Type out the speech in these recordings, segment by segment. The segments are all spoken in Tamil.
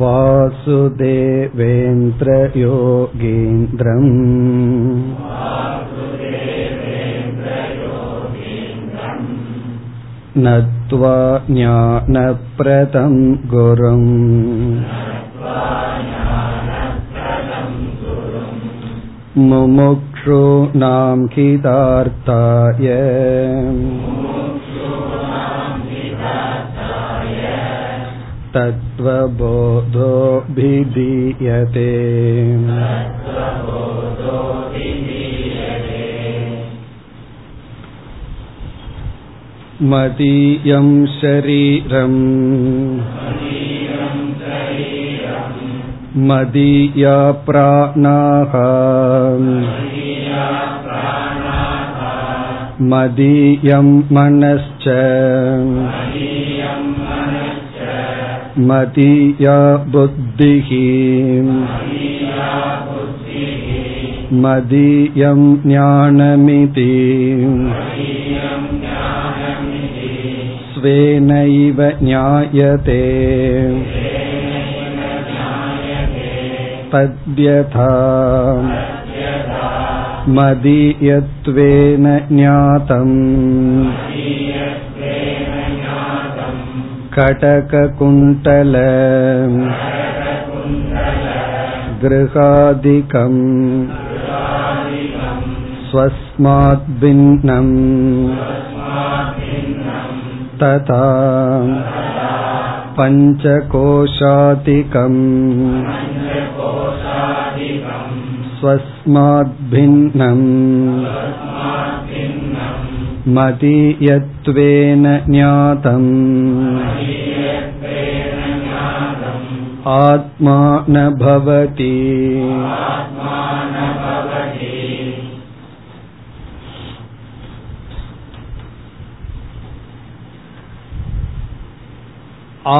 வாசுதேவேந்திர யோகீந்திரம் நத்வா ஞானப்ரதம் குரும் முமுக்ஷூநாம் ஹிதார்த்தாய தத்வபோதோ விதீயதே. மதியம் ஷரீரம் மதியா ப்ராணாஹ மதியம் மனஸ்ச மதியா புத்திஹி மதியம் ஞானமிதி ஸ்வேனைவ ஞாயதே தத்யதா மதியத்வேன ஞாதம் கடககுண்டல கிருஹாதிகம் ஸ்வஸ்மாத் பின்னம் ததா பஞ்சகோஷாதிகம் ஸ்வஸ்மாத் பின்னம் மதியத்வேன ஞாதம் ஆத்மா ந பவதி.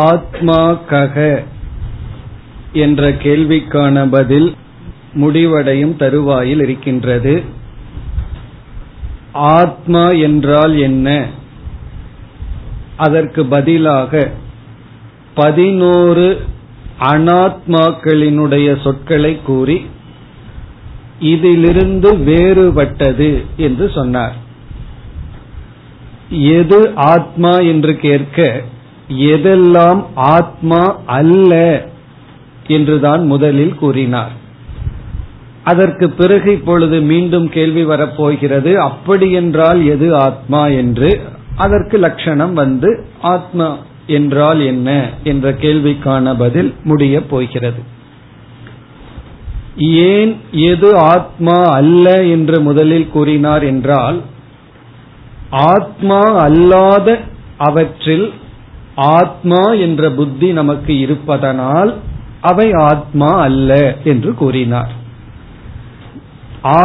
ஆத்மா கஹ என்ற கேள்விக்கான பதில் முடிவடையும் தருவாயில் இருக்கின்றது. ஆத்மா என்றால் என்ன? அதற்கு பதிலாக 11 அனாத்மாக்களினுடைய சொற்களை கூறி இதிலிருந்து வேறுபட்டது என்று சொன்னார். எது ஆத்மா என்று கேட்க எதெல்லாம் ஆத்மா அல்ல என்றுதான் முதலில் கூறினார். அதற்கு பிறகு இப்பொழுது மீண்டும் கேள்வி வரப்போகிறது, அப்படியென்றால் எது ஆத்மா என்று. அதற்கு லட்சணம் வந்து ஆத்மா என்றால் என்ன என்ற கேள்விக்கான பதில் முடிய போகிறது. ஏன் எது ஆத்மா அல்ல என்று முதலில் கூறினார் என்றால், ஆத்மா அல்லாத அவற்றில் ஆத்மா என்ற புத்தி நமக்கு இருப்பதனால் அவை ஆத்மா அல்ல என்று கூறினார்.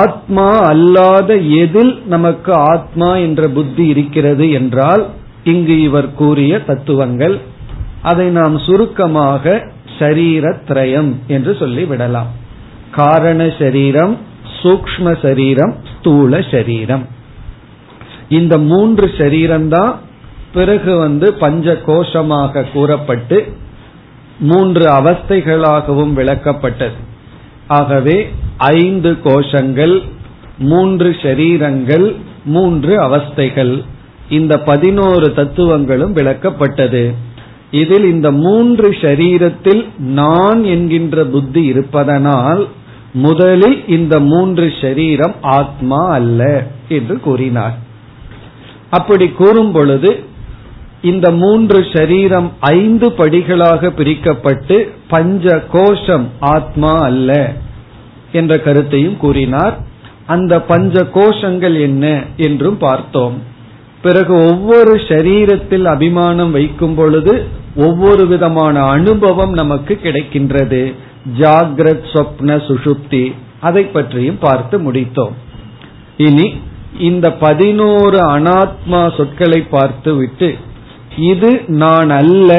ஆத்மா அல்லாத எதில் நமக்கு ஆத்மா என்ற புத்தி இருக்கிறது என்றால், இங்கு இவர் கூறிய தத்துவங்கள். அதை நாம் சுருக்கமாக சரீரத்ரயம் என்று சொல்லிவிடலாம். காரண சரீரம், சூக்ஷ்ம சரீரம், ஸ்தூல சரீரம். இந்த 3 சரீரம்தான் பிறகு பஞ்ச கோஷமாக கூறப்பட்டு 3 அவஸ்தைகளாகவும் விளக்கப்பட்டது. ஆகவே 5 கோஷங்கள், 3 ஷரீரங்கள், 3 அவஸ்தைகள், இந்த 11 தத்துவங்களும் விளக்கப்பட்டது. இதில் இந்த 3 ஷரீரத்தில் நான் என்கின்ற புத்தி இருப்பதனால் முதலில் இந்த 3 ஷரீரம் ஆத்மா அல்ல என்று கூறினார். அப்படி கூறும் பொழுது இந்த 3 சரீரம் 5 படிகளாக பிரிக்கப்பட்டு பஞ்ச கோஷம் ஆத்மா அல்ல என்ற கருத்தையும் கூறினார். அந்த பஞ்ச கோஷங்கள் என்ன என்றும் பார்த்தோம். பிறகு ஒவ்வொரு சரீரத்தில் அபிமானம் வைக்கும் பொழுது ஒவ்வொரு விதமான அனுபவம் நமக்கு கிடைக்கின்றது. ஜாக்ரத், சொப்ன, சுஷுப்தி, அதை பற்றியும் பார்த்து முடித்தோம். இனி இந்த 11 அனாத்மா சொற்களை பார்த்து விட்டு இது நான் அல்ல,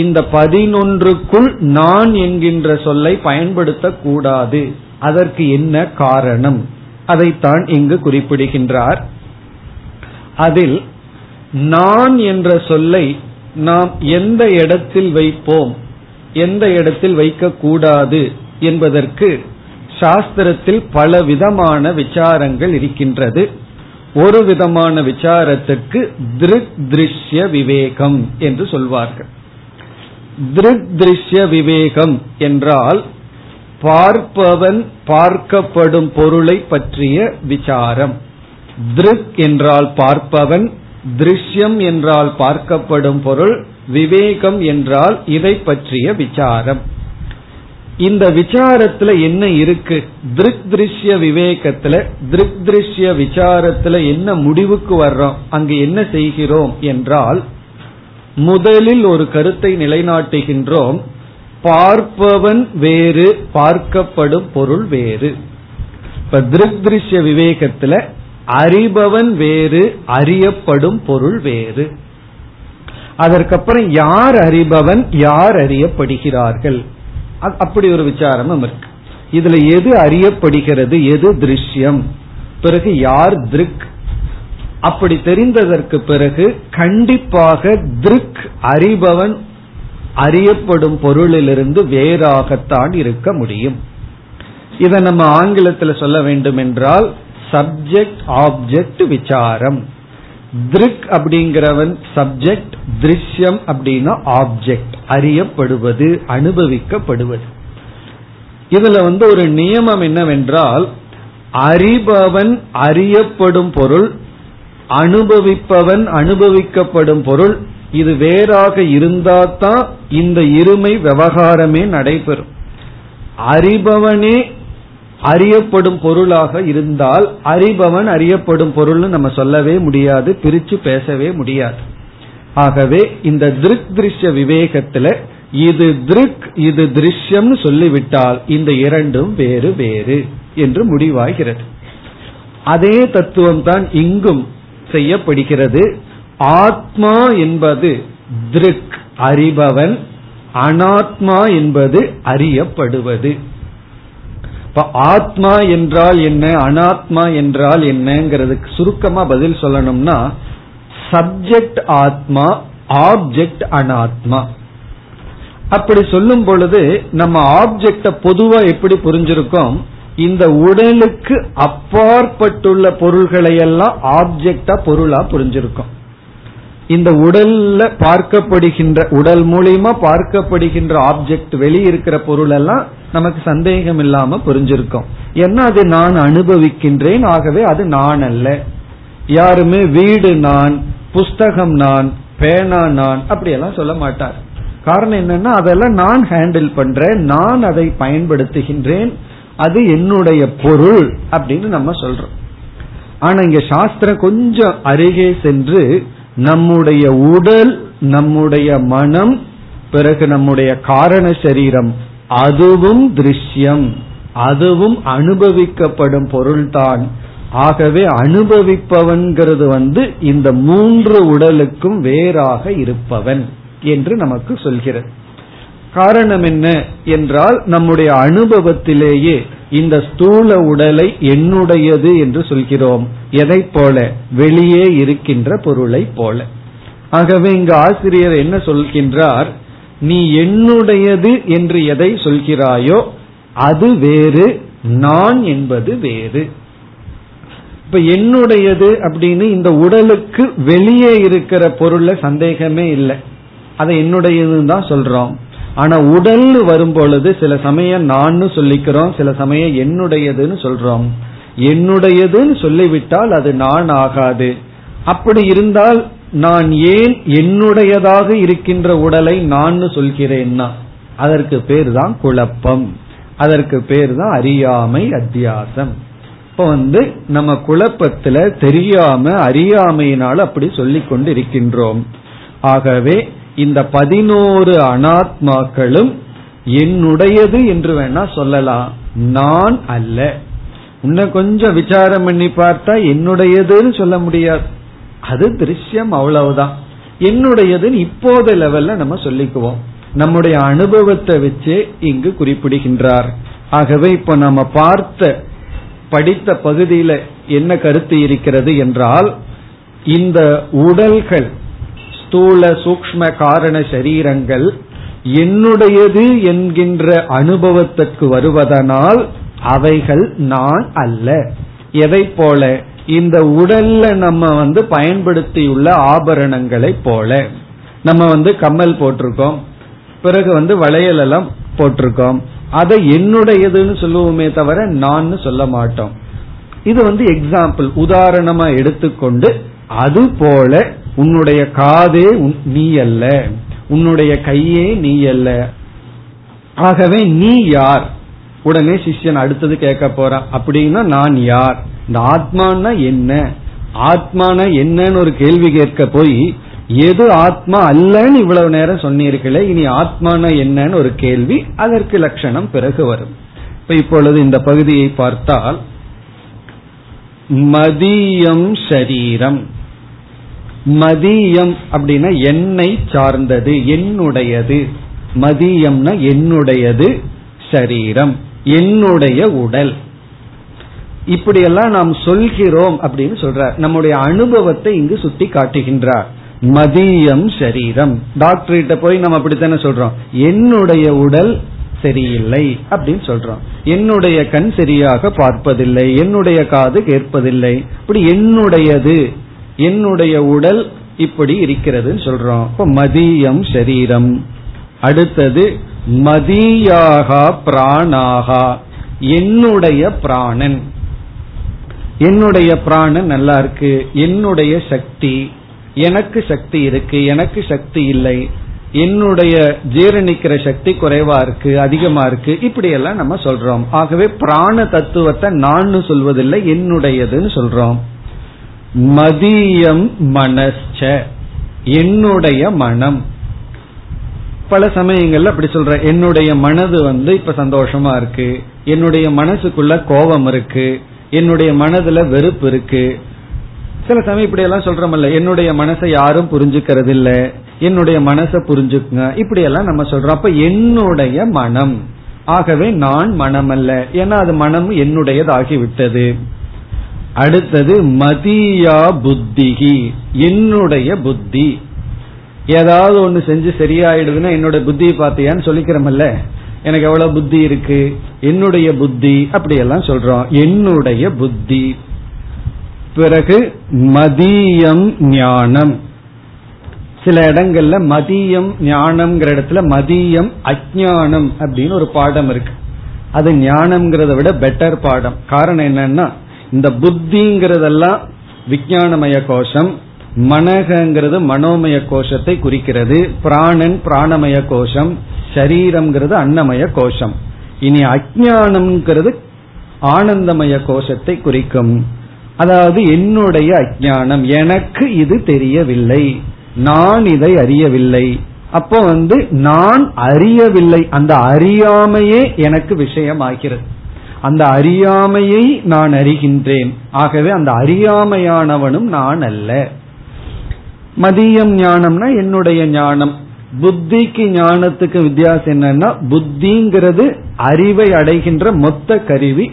இந்த 11க்குள் நான் என்கின்ற சொல்லை பயன்படுத்தக்கூடாது, அதற்கு என்ன காரணம், அதைத்தான் இங்கு குறிப்பிடுகின்றார். அதில் நான் என்ற சொல்லை நாம் எந்த இடத்தில் வைப்போம் எந்த இடத்தில் வைக்க கூடாது என்பதற்கு சாஸ்திரத்தில் பல விதமான விசாரங்கள் இருக்கின்றது. ஒரு விதமான விசாரத்துக்கு திருக் திருஷ்ய விவேகம் என்று சொல்வார்கள். திருக் திருஷ்ய விவேகம் என்றால் பார்ப்பவன் பார்க்கப்படும் பொருளை பற்றிய விசாரம். திருக் என்றால் பார்ப்பவன், திருஷ்யம் என்றால் பார்க்கப்படும் பொருள், விவேகம் என்றால் இதை பற்றிய விசாரம். இந்த விசாரத்துல என்ன இருக்கு? திருக் திருஷ்ய விவேகத்துல, திருக் திருஷ்ய விசாரத்துல என்ன முடிவுக்கு வர்றோம், அங்கு என்ன செய்கிறோம் என்றால், முதலில் ஒரு கருத்தை நிலைநாட்டுகின்றோம். பார்ப்பவன் வேறு, பார்க்கப்படும் பொருள் வேறு. இப்ப திருக் திருஷ்ய விவேகத்துல அறிபவன் வேறு, அறியப்படும் பொருள் வேறு. அதற்கப்புறம் யார் அறிபவன், யார் அறியப்படுகிறார்கள், அப்படி ஒரு விசாரமும் இருக்கு. இதுல எது அறியப்படுகிறது, எது திருஷ்யம், பிறகு யார் திருக். அப்படி தெரிந்ததற்கு பிறகு கண்டிப்பாக திருக் அறிபவன் அறியப்படும் பொருளிலிருந்து வேறாகத்தான் இருக்க முடியும். இதை நம்ம ஆங்கிலத்தில் சொல்ல வேண்டும் என்றால் சப்ஜெக்ட் ஆப்ஜெக்ட் விசாரம். திருக் அப்படிங்கிறவன் சப்ஜெக்ட், திருஷ்யம் அப்படின்னா ஆப்ஜெக்ட், அறியப்படுவது, அனுபவிக்கப்படுவது. இதுல ஒரு நியமம் என்னவென்றால், அறிபவன் அறியப்படும் பொருள், அனுபவிப்பவன் அனுபவிக்கப்படும் பொருள், இது வேறாக இருந்தால்தான் இந்த இருமை விவகாரமே நடைபெறும். அறிபவனே அறியப்படும் பொருளாக இருந்தால் அறிபவன் அறியப்படும் பொருள்னு நம்ம சொல்லவே முடியாது, பிரிச்சு பேசவே முடியாது. ஆகவே இந்த திருக் திருஷ்ய விவேகத்துல இது திருக், இது திருஷ்யம் சொல்லிவிட்டால் இந்த இரண்டும் வேறு வேறு என்று முடிவாகிறது. அதே தத்துவம் தான் இங்கும் செய்யப்படுகிறது. ஆத்மா என்பது திருக் அறிபவன், அனாத்மா என்பது அறியப்படுவது. ஆத்மா என்றால் என்ன, அனாத்மா என்றால் என்னங்கிறதுக்கு சுருக்கமா பதில் சொல்லணும்னா, சப்ஜெக்ட் ஆத்மா, ஆப்ஜெக்ட் அனாத்மா. அப்படி சொல்லும் பொழுது நம்ம ஆப்ஜெக்ட பொதுவா எப்படி புரிஞ்சிருக்கோம், இந்த உடலுக்கு அப்பாற்பட்டுள்ள பொருள்களையெல்லாம் ஆப்ஜெக்டா பொருளா புரிஞ்சிருக்கோம். இந்த உடல்ல பார்க்கப்படுகின்ற, உடல் மூலியமா பார்க்கப்படுகின்ற ஆப்ஜெக்ட், வெளியிருக்கிற பொருள் எல்லாம் நமக்கு சந்தேகம் இல்லாம புரிஞ்சிருக்கோம். ஏன்னா அது நான் அனுபவிக்கின்றேன், ஆகவே அது நான் அல்ல. யாருமே வீடு நான், புஸ்தகம் நான், பேனா நான் அப்படியெல்லாம் சொல்ல மாட்டார். காரணம் என்னன்னா, அதெல்லாம் நான் ஹேண்டில் பண்றேன், நான் அதை பயன்படுத்துகின்றேன், அது என்னுடைய பொருள் அப்படின்னு நம்ம சொல்றோம். ஆனா இங்க சாஸ்திரம் கொஞ்சம் அருகே சென்று நம்முடைய உடல், நம்முடைய மனம், பிறகு நம்முடைய காரண சரீரம், அதுவும் திருஷ்யம், அதுவும் அனுபவிக்கப்படும் பொருள்தான். ஆகவே அனுபவிப்பவன்கிறது இந்த மூன்று உடலுக்கும் வேறாக இருப்பவன் என்று நமக்கு சொல்கிறது. காரணம் என்ன என்றால், நம்முடைய அனுபவத்திலேயே இந்த ஸ்தூல உடலை என்னுடையது என்று சொல்கிறோம். எதை போல? வெளியே இருக்கின்ற பொருளை போல. ஆகவே இங்கு ஆசிரியர் என்ன சொல்கின்றார், நீ என்னுடையது என்று எதை சொல்கிறாயோ அது வேறு, நான் என்பது வேறு. இப்ப என்னுடையது அப்படின்னு இந்த உடலுக்கு வெளியே இருக்கிற பொருள்ல சந்தேகமே இல்லை, அதை என்னுடையதுன்னு தான் சொல்றோம். ஆனா உடல்னு வரும் பொழுது சில சமயம் நான் சொல்லிக்கிறோம், சில சமயம் என்னுடையதுன்னு சொல்றோம். என்னுடையதுன்னு சொல்லிவிட்டால் அது நான் ஆகாது. அப்படி இருந்தால் நான் ஏன் என்னுடையதாக இருக்கின்ற உடலை நான் சொல்கிறேன்னா அதற்கு பேர் தான் குழப்பம், அதற்கு பேர் தான் அறியாமை, அத்தியாசம். இப்ப நம்ம குழப்பத்துல தெரியாம அறியாமையினால் அப்படி சொல்லிக் கொண்டு இருக்கின்றோம். ஆகவே இந்த 11 அனாத்மாக்களும் என்னுடையது என்று வேணா சொல்லலாம், நான் அல்ல. இன்னும் கொஞ்சம் விசாரம் பண்ணி பார்த்தா என்னுடையதுன்னு சொல்ல முடியாது, அது திருஷ்யம், அவ்வளவுதான். என்னுடையதுன்னு இப்போது லெவல்ல நம்ம சொல்லிக்குவோம், நம்முடைய அனுபவத்தை வச்சு இங்கு குறிப்பிடுகின்றார். ஆகவே இப்ப நம்ம படித்த பகுதியில என்ன கருத்து இருக்கிறது என்றால், இந்த உடல்கள், ஸ்தூல சூக்ஷ்ம காரண சரீரங்கள் என்னுடையது என்கின்ற அனுபவத்திற்கு வருவதனால் அவைகள் நான் அல்ல. எதை போல? இந்த உடல்ல நம்ம பயன்படுத்தியுள்ள ஆபரணங்களை போல. நம்ம கம்மல் போட்டிருக்கோம், பிறகு வளையல் எல்லாம் போட்டிருக்கோம். அதை என்னுடையதுன்னு சொல்லுவோமே தவிர நான் சொல்ல மாட்டோம். இது எக்ஸாம்பிள், உதாரணமா எடுத்துக்கொண்டு, அது போல உன்னுடைய காதே நீ அல்ல, உன்னுடைய கையே நீ அல்ல, ஆகவே நீ யார்? உடனே சிஷ்யன் அடுத்தது கேட்க போறான், அப்படின்னா நான் யார்? இந்த ஆத்மானா என்ன, ஆத்மான என்னன்னு ஒரு கேள்வி கேட்க போய் எது ஆத்மா அல்லன்னு இவ்வளவு நேரம் சொன்னீர்களே, இனி ஆத்மான என்னன்னு ஒரு கேள்வி, அதற்கு லட்சணம் பிறகு வரும். இப்பொழுது இந்த பகுதியை பார்த்தால், மதியம் சரீரம். மதியம் அப்படின்னா என்னை சார்ந்தது, என்னுடையது. மதியம்னா என்னுடையது, சரீரம் என்னுடைய உடல். இப்படியெல்லாம் நாம் சொல்கிறோம் அப்படின்னு சொல்றார். நம்முடைய அனுபவத்தை இங்கு சுட்டி காட்டுகின்றார். மதியம் சரீரம், டாக்டர் கிட்ட போய் நம்ம அப்படித்தானே சொல்றோம், என்னுடைய உடல் சரியில்லை அப்படின்னு சொல்றோம். என்னுடைய கண் சரியாக பார்ப்பதில்லை, என்னுடைய காது கேட்பதில்லை, இப்படி என்னுடையது, என்னுடைய உடல் இப்படி இருக்கிறதுன்னு சொல்றோம். இப்ப மதியம் சரீரம். அடுத்தது மதியாகா பிராணாகா, என்னுடைய பிராணன். என்னுடைய பிராணன் நல்லா இருக்கு, என்னுடைய சக்தி, எனக்கு சக்தி இருக்கு, எனக்கு சக்தி இல்லை, என்னுடைய ஜீரணிக்கிற சக்தி குறைவா இருக்கு, அதிகமா இருக்கு, இப்படி எல்லாம் நம்ம சொல்றோம். ஆகவே பிராண தத்துவத்தை நான் சொல்வதில்லை, என்னுடையதுன்னு சொல்றோம். மதியம் மனச்ச, என்னுடைய மனம். பல சமயங்கள்ல அப்படி சொல்ற, என்னுடைய மனது இப்ப சந்தோஷமா இருக்கு, என்னுடைய மனசுக்குள்ள கோபம் இருக்கு, என்னுடைய மனதுல வெறுப்பு இருக்கு. சில சமயம் இப்படி எல்லாம் சொல்றோம்ல, என்னுடைய மனசை யாரும் புரிஞ்சுக்கிறது இல்ல, என்னுடைய மனசை புரிஞ்சுக்குங்க, இப்படி எல்லாம் நம்ம சொல்றோம். அப்ப என்னுடைய மனம், ஆகவே நான் மனம் அல்ல, ஏன்னா அது மனம் என்னுடையதாகிவிட்டது. அடுத்தது மதியா புத்திகி, என்னுடைய புத்தி. ஏதாவது ஒண்ணு செஞ்சு சரியாயிடுதுன்னா என்னோட புத்தியை பார்த்தியான்னு சொல்லிக்கிறமல்ல, எனக்கு எவ்வளவு புத்தி இருக்கு, என்னுடைய புத்தி, அப்படியெல்லாம் சொல்றோம், என்னுடைய புத்தி. பிறகு மதியம் ஞானம். சில இடங்கள்ல மதியம் ஞானம்ங்கிற இடத்துல மதியம் அஜ்ஞானம் அப்படின்னு ஒரு பாடம் இருக்கு. அது ஞானம்ங்கிறத விட பெட்டர் பாடம். காரணம் என்னன்னா, இந்த புத்திங்கிறதெல்லாம் விஞ்ஞானமய கோஷம், மனகங்கிறது மனோமய கோஷத்தை குறிக்கிறது, பிராணன் பிராணமய கோஷம், சரீரம்ங்கிறது அன்னமய கோஷம். இனி அஜ்ஞானம்ங்கிறது ஆனந்தமய கோஷத்தை குறிக்கும். அதாவது என்னுடைய அஜ்ஞானம், எனக்கு இது தெரியவில்லை, நான் இதை அறியவில்லை. அப்போ நான் அறியவில்லை, அந்த அறியாமையே எனக்கு விஷயமாகிறது, அந்த அறியாமையை நான் அறிகின்றேன், ஆகவே அந்த அறியாமையானவனும் நான் அல்ல. மதியம் ஞானம்னா என்னுடைய ஞானம். புத்திக்கு ஞானத்துக்கு வித்தியாசம் என்னன்னா, புத்திங்கிறது அறிவை அடைகின்ற மொத்த கருவி,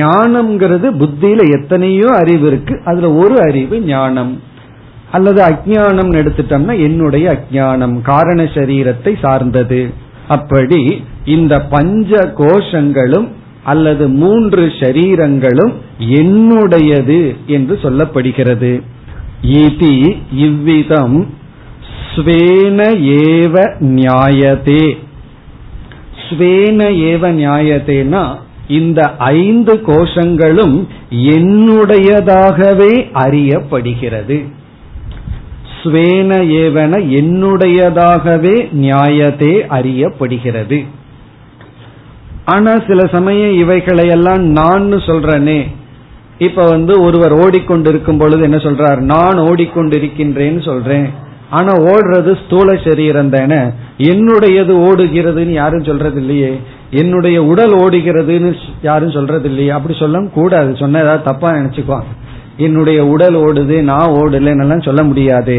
ஞானம்ங்கிறது புத்தியில எத்தனையோ அறிவு இருக்கு, அதுல ஒரு அறிவு ஞானம். அல்லது அஜ்ஞானம் எடுத்துட்டோம்னா என்னுடைய அஜ்ஞானம், காரண சரீரத்தை சார்ந்தது. அப்படி இந்த பஞ்ச கோஷங்களும் அல்லது மூன்று ஷரீரங்களும் என்னுடையது என்று சொல்லப்படுகிறது. இதி இவ்விதம் ஸ்வேன ஏவ நியாயதே. ஸ்வேன ஏவ நியாயதேனா இந்த ஐந்து கோஷங்களும் என்னுடையதாகவே அறியப்படுகிறது. ஸ்வேன ஏவன என்னுடையதாகவே நியாயதே அறியப்படுகிறது. ஆனா சில சமயம் இவைகளையெல்லாம் நான் சொல்றேனே, இப்ப ஒருவர் ஓடிக்கொண்டிருக்கும் பொழுது என்ன சொல்றார், நான் ஓடிக்கொண்டிருக்கின்றேன்னு சொல்றேன். ஆனா ஓடுறது ஸ்தூல சரீரம் தானே, என்னுடையது ஓடுகிறதுன்னு யாரும் சொல்றது இல்லையே, என்னுடைய உடல் ஓடுகிறதுன்னு யாரும் சொல்றது இல்லையே. அப்படி சொல்ல கூடாது, சொன்ன ஏதாவது தப்பா நினைச்சுக்குவாங்க. என்னுடைய உடல் ஓடுது, நான் ஓடுலன்னெல்லாம் சொல்ல முடியாது.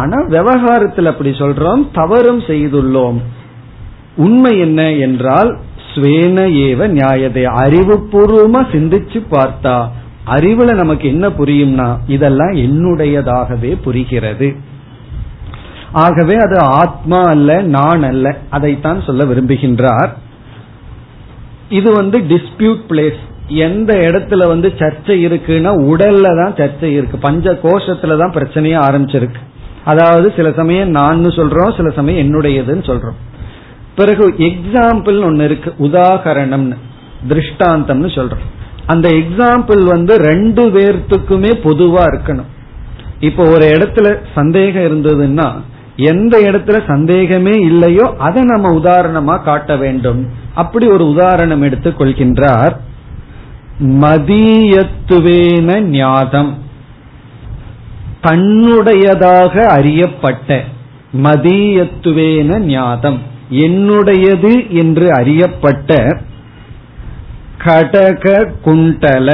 ஆனா விவகாரத்தில் அப்படி சொல்றோம், தவறும் செய்துள்ளோம். உண்மை என்ன என்றால், ஸ்வேன ஏவ நியாயத்தை அறிவுபூர்வமா சிந்திச்சு பார்த்தா அறிவுல நமக்கு என்ன புரியும்னா, இதெல்லாம் என்னுடையதாகவே புரிகிறது. ஆகவே அது ஆத்மா அல்ல, நான் அல்ல. அதைத்தான் சொல்ல விரும்புகின்றார். இது டிஸ்பியூட் பிளேஸ். எந்த இடத்துல சர்ச்சை இருக்குன்னா உடல்ல தான் சர்ச்சை இருக்கு, பஞ்ச கோஷத்துலதான் பிரச்சனையே ஆரம்பிச்சிருக்கு. அதாவது சில சமயம் நான் சொல்றோம், சில சமயம் என்னுடையதுன்னு சொல்றோம். பிறகு எக்ஸாம்பிள் ஒன்னு இருக்கு, உதாகரணம்னு, திருஷ்டாந்தம்னு சொல்றோம். அந்த எக்ஸாம்பிள் ரெண்டு பேர்த்துக்குமே பொதுவா இருக்கணும். இப்போ ஒரு இடத்துல சந்தேகம் இருந்ததுன்னா எந்த இடத்துல சந்தேகமே இல்லையோ அதை நம்ம உதாரணமா காட்ட வேண்டும். அப்படி ஒரு உதாரணம் எடுத்துக் கொள்கின்றார். மதீயத்துவேன ஞாதம், தன்னுடையதாக அறியப்பட்ட, மதீயத்துவேன ஞாதம் என்னுடையது என்று அறியப்பட்ட கடக குண்டல,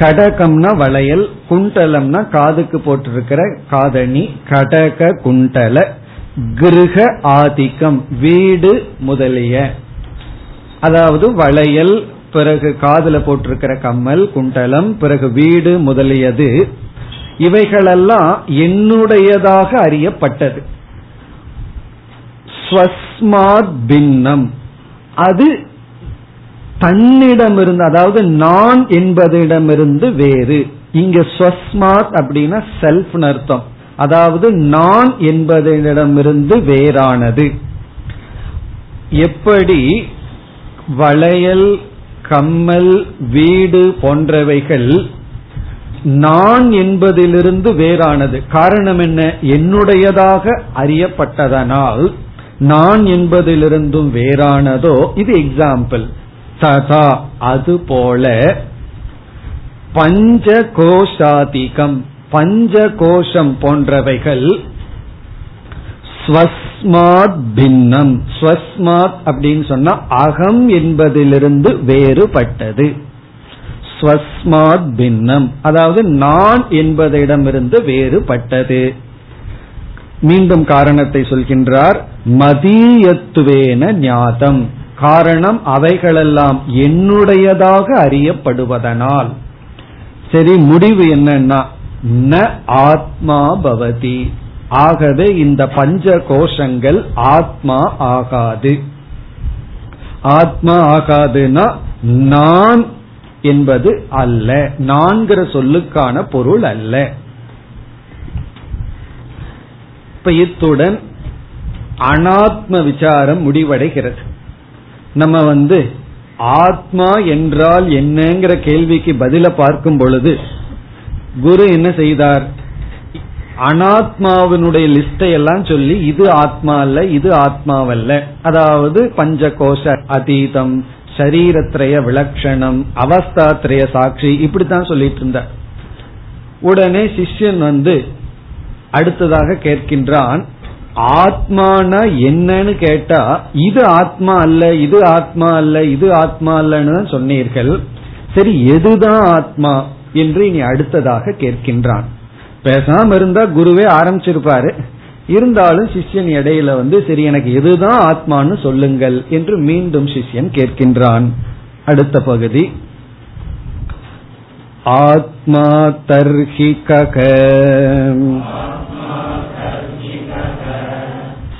கடகம்னா வளையல், குண்டலம்னா காதுக்கு போட்டிருக்கிற காதணி, கடக குண்டல கிருஹ ஆதிக்கம் வீடு முதலிய, அதாவது வளையல், பிறகு காதுல போட்டிருக்கிற கம்மல், குண்டலம், பிறகு வீடு முதலியது, இவைகளெல்லாம் என்னுடையதாக அறியப்பட்டது. ஸ்வஸ்மாத் பின்னம், அது தன்னிடமிருந்து, அதாவது நான் என்பதிடமிருந்து வேறு. இங்க ஸ்வஸ்மாத் அப்படின்னா செல்ஃப்னு அர்த்தம். அதாவது நான் என்பதிடமிருந்து வேறானது. எப்படி வளையல், கம்மல், வீடு போன்றவைகள் நான் என்பதிலிருந்து வேறானது. காரணம் என்ன? என்னுடையதாக அறியப்பட்டதனால் நான் என்பதிலிருந்தும் வேறானதோ. இது எக்ஸாம்பிள். ததா அது போல பஞ்ச கோஷாதிகம், பஞ்ச கோஷம் போன்றவைகள் ஸ்வஸ்மாத் பின்னம். ஸ்வஸ்மாத் அப்படின்னு சொன்னா அகம் என்பதிலிருந்து வேறுபட்டது. ஸ்வஸ்மாத் பின்னம் அதாவது நான் என்பதிடமிருந்து வேறுபட்டது. மீண்டும் காரணத்தை சொல்கின்றார். மதீயத்துவேன ஞாதம், காரணம் அவைகளெல்லாம் என்னுடையதாக அறியப்படுவதனால். சரி, முடிவு என்னன்னா ந ஆத்மா பவதி. ஆகவே இந்த பஞ்ச கோஷங்கள் ஆத்மா ஆகாது. ஆத்மா ஆகாதுன்னா நான் என்பது அல்ல, நான்கிற சொல்லுக்கான பொருள் அல்ல. இப்ப இத்துடன் அனாத்ம விசாரம் முடிவடைகிறது. நம்ம ஆத்மா என்றால் என்னங்கிற கேள்விக்கு பதில பார்க்கும் பொழுது குரு என்ன செய்தார்? அனாத்மாவினுடைய லிஸ்டை எல்லாம் சொல்லி இது ஆத்மா அல்ல, இது ஆத்மாவல்ல, அதாவது பஞ்ச கோஷ அதீதம், சரீரத்ரய விலக்ஷணம், அவஸ்தாத்ரய சாட்சி, இப்படித்தான் சொல்லிட்டு இருந்தார். உடனே சிஷ்யன் அடுத்ததாக கேட்கின்றான், ஆத்மானா என்னன்னு கேட்டா இது ஆத்மா அல்ல, இது ஆத்மா அல்ல, இது ஆத்மா அல்லன்னு சொன்னீர்கள், சரி எதுதான் ஆத்மா என்று இனி அடுத்ததாக கேட்கின்றான். பேசாம இருந்தா குருவே ஆரம்பிச்சிருப்பாரு, இருந்தாலும் சிஷ்யன் இடையில சரி எனக்கு எதுதான் ஆத்மான்னு சொல்லுங்கள் என்று மீண்டும் சிஷ்யன் கேட்கின்றான். அடுத்த பகுதி ஆத்மா தர்ஹிகக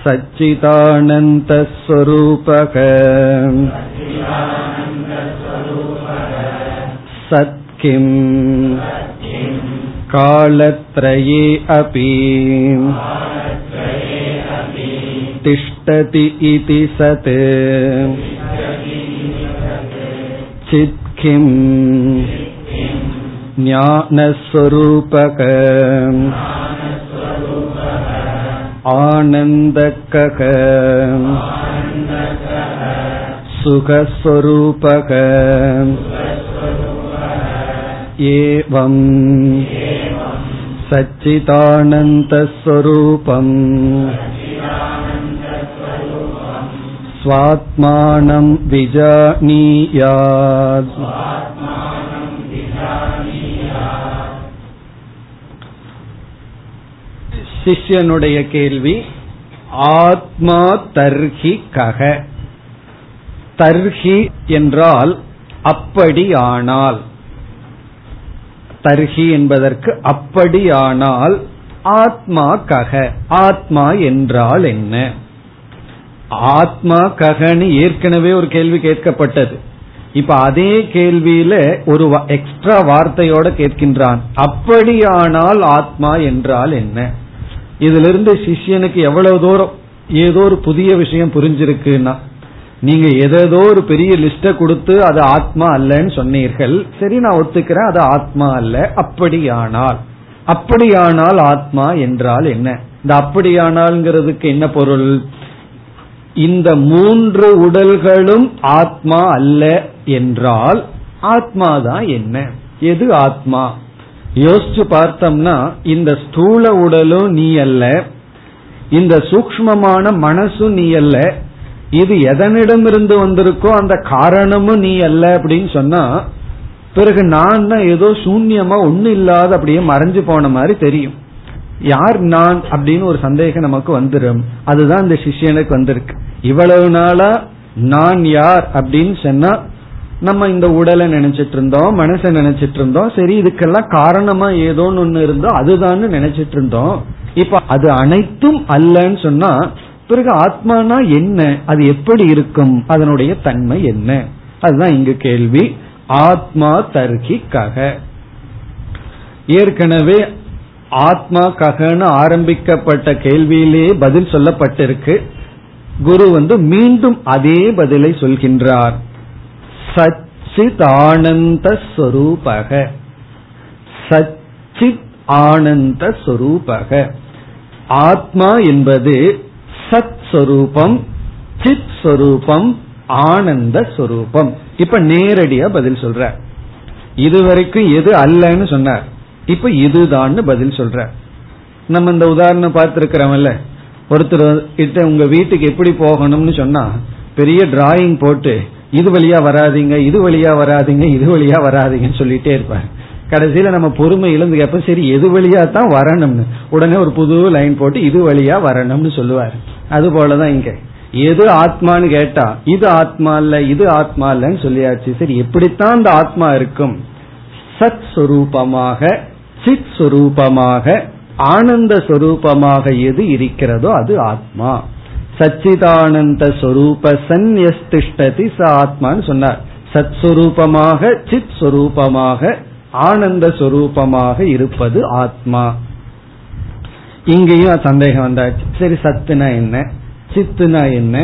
சச்சிதானந்த ஸ்வரூபக சத்கிம் காலத்ரயே அபி திஷ்டதி இதி சத் சித்கிம் ஞானஸ்வரூபக ஆனந்தக சுகஸ்வரூபக ஏவம் சச்சிதானந்தஸ்வரூபம் ஸ்வாத்மானம் விஜானியாத். சிஷ்யனுடைய கேள்வி ஆத்மா தர்ஹி கக. தர்ஹி என்றால் அப்படியானால், தர்ஹி என்பதற்கு அப்படியானால் ஆத்மா கக, ஆத்மா என்றால் என்ன? ஆத்மா ககன்னு ஏற்கனவே ஒரு கேள்வி கேட்கப்பட்டது. இப்ப அதே கேள்வியில ஒரு எக்ஸ்ட்ரா வார்த்தையோட கேட்கின்றான், அப்படியானால் ஆத்மா என்றால் என்ன? இதுல இருந்து சிஷ்யனுக்கு எவ்வளவு தூரம் ஏதோ ஒரு புதிய விஷயம் புரிஞ்சிருக்குன்னா, நீங்க ஏதோ ஒரு பெரிய லிஸ்ட கொடுத்து அது ஆத்மா அல்லன்னு சொன்னீர்கள், சரி நான் ஒத்துக்கிறேன் அது ஆத்மா அல்ல. அப்படியானால், அப்படியானால் ஆத்மா என்றால் என்ன? இந்த அப்படியானால்ங்கிறதுக்கு என்ன பொருள்? இந்த மூன்று உடல்களும் ஆத்மா அல்ல என்றால் ஆத்மாதான் என்ன, எது ஆத்மா? யோசிச்சு பார்த்தோம்னா இந்த ஸ்தூல உடலும் நீ அல்ல, இந்த சூக்ஷ்மமான மனசும் நீ அல்ல, இது எதனிடமிருந்து வந்திருக்கோ அந்த காரணமும் நீ அல்ல அப்படின்னு சொன்னா, பிறகு நான் தான் ஏதோ சூன்யமா ஒண்ணு இல்லாத அப்படியே மறைஞ்சு போன மாதிரி தெரியும். யார் நான் அப்படின்னு ஒரு சந்தேகம் நமக்கு வந்துடும். அதுதான் இந்த சிஷ்யனுக்கு வந்திருக்கு. இவ்வளவு நாளா நான் யார் அப்படின்னு சொன்னா, நம்ம இந்த உடலை நினைச்சிட்டு இருந்தோம், மனசை நினைச்சிட்டு இருந்தோம், சரி இதுக்கெல்லாம் காரணமா ஏதோன்னு ஒண்ணு இருந்தோம் அதுதான் நினைச்சிட்டு இருந்தோம். இப்ப அது அனைத்தும் அல்லன்னு சொன்னா, பிறகு ஆத்மானா என்ன, அது எப்படி இருக்கும், அதனுடைய தன்மை என்ன? அதுதான் இங்கு கேள்வி. ஆத்மா தர்கி கக, ஏற்கனவே ஆத்மா ககன்னு ஆரம்பிக்கப்பட்ட கேள்வியிலேயே பதில் சொல்லப்பட்டிருக்கு. குரு மீண்டும் அதே பதிலை சொல்கின்றார். சச்சித் ஆனந்த ஸ்வரூபக, சச்சித் ஆனந்த ஸ்வரூபக. ஆத்மா என்பது சத் ஸ்வரூபம், சித் ஸ்வரூபம், ஆனந்த ஸ்வரூபம். இப்ப நேரடியா பதில் சொல்ற. இதுவரைக்கும் எது அல்லன்னு சொன்னார், இப்ப இதுதான் பதில் சொல்ற. நம்ம இந்த உதாரணம் பார்த்திருக்கிறோம்ல, ஒருத்தர் கிட்ட உங்க வீட்டுக்கு எப்படி போகணும்னு சொன்னா பெரிய டிராயிங் போட்டு இது வழியா வராதிங்க, இது வழியா வராதிங்க, இது வழியா வராதிங்கன்னு சொல்லிட்டே இருப்பார். கடைசியில நம்ம பொறுமை இழந்து கேட்ப, சரி எது வழியா தான் வரணும்னு, உடனே ஒரு புது லைன் போட்டு இது வழியா வரணும்னு சொல்லுவார். அது போலதான் இங்க எது ஆத்மான்னு கேட்டா இது ஆத்மா இல்ல, இது ஆத்மா இல்லன்னு சொல்லியாச்சு. சரி எப்படித்தான் இந்த ஆத்மா இருக்கும்? சத் சுரூபமாக, சித் சுரூபமாக, ஆனந்த சுரூபமாக எது இருக்கிறதோ அது ஆத்மா. சச்சிதானந்த சுரூப சந்நியஸ்திஷ்டதி ச ஆத்மான்னு சொன்னார். சத் சுரூபமாக, சித் சுரூபமாக, ஆனந்த சுரூபமாக இருப்பது ஆத்மா. இங்கேயும் சந்தேகம் வந்தாச்சு. சரி சத்துனா என்ன, சித்துனா என்ன,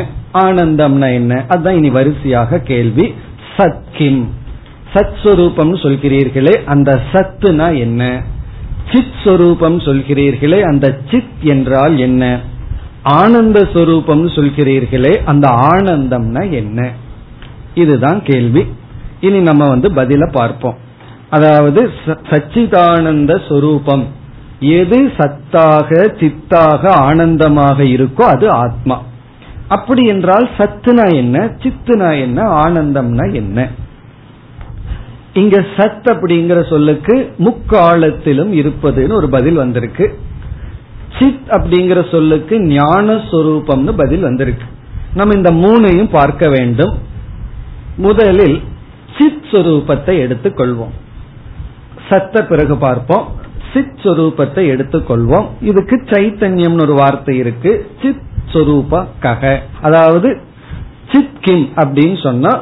ஆனந்தம்னா என்ன? அதுதான் இனி வரிசையாக கேள்வி. சத்கிம், சத் சுரூபம் சொல்கிறீர்களே அந்த சத்துனா என்ன, சித் சுரூபம் சொல்கிறீர்களே அந்த சித் என்றால் என்ன, ஆனந்த சுரூபம் சொல்கிறீர்களே அந்த ஆனந்தம்னா என்ன? இதுதான் கேள்வி. இனி நம்ம பதில பார்ப்போம். அதாவது சச்சிதானந்த சொரூபம், எது சத்தாக சித்தாக ஆனந்தமாக இருக்கோ அது ஆத்மா. அப்படி என்றால் சத்துனா என்ன, சித்துனா என்ன, ஆனந்தம்னா என்ன? இங்க சத் அப்படிங்கிற சொல்லுக்கு முக்காலத்திலும் இருப்பதுன்னு ஒரு பதில் வந்திருக்கு. சித் அப்படிங்கிற சொல்லுக்கு ஞான சொரூபம்னு பதில் வந்திருக்கு. நம்ம இந்த மூணையும் பார்க்க வேண்டும். முதலில் சித் சொரூபத்தை எடுத்துக்கொள்வோம், சத்த பிறகு பார்ப்போம். சித் சொரூபத்தை எடுத்துக்கொள்வோம். இதுக்கு சைத்தன்யம்னு ஒரு வார்த்தை இருக்கு. சித் சொரூப கக, அதாவது சித் கிம் அப்படின்னு சொன்னா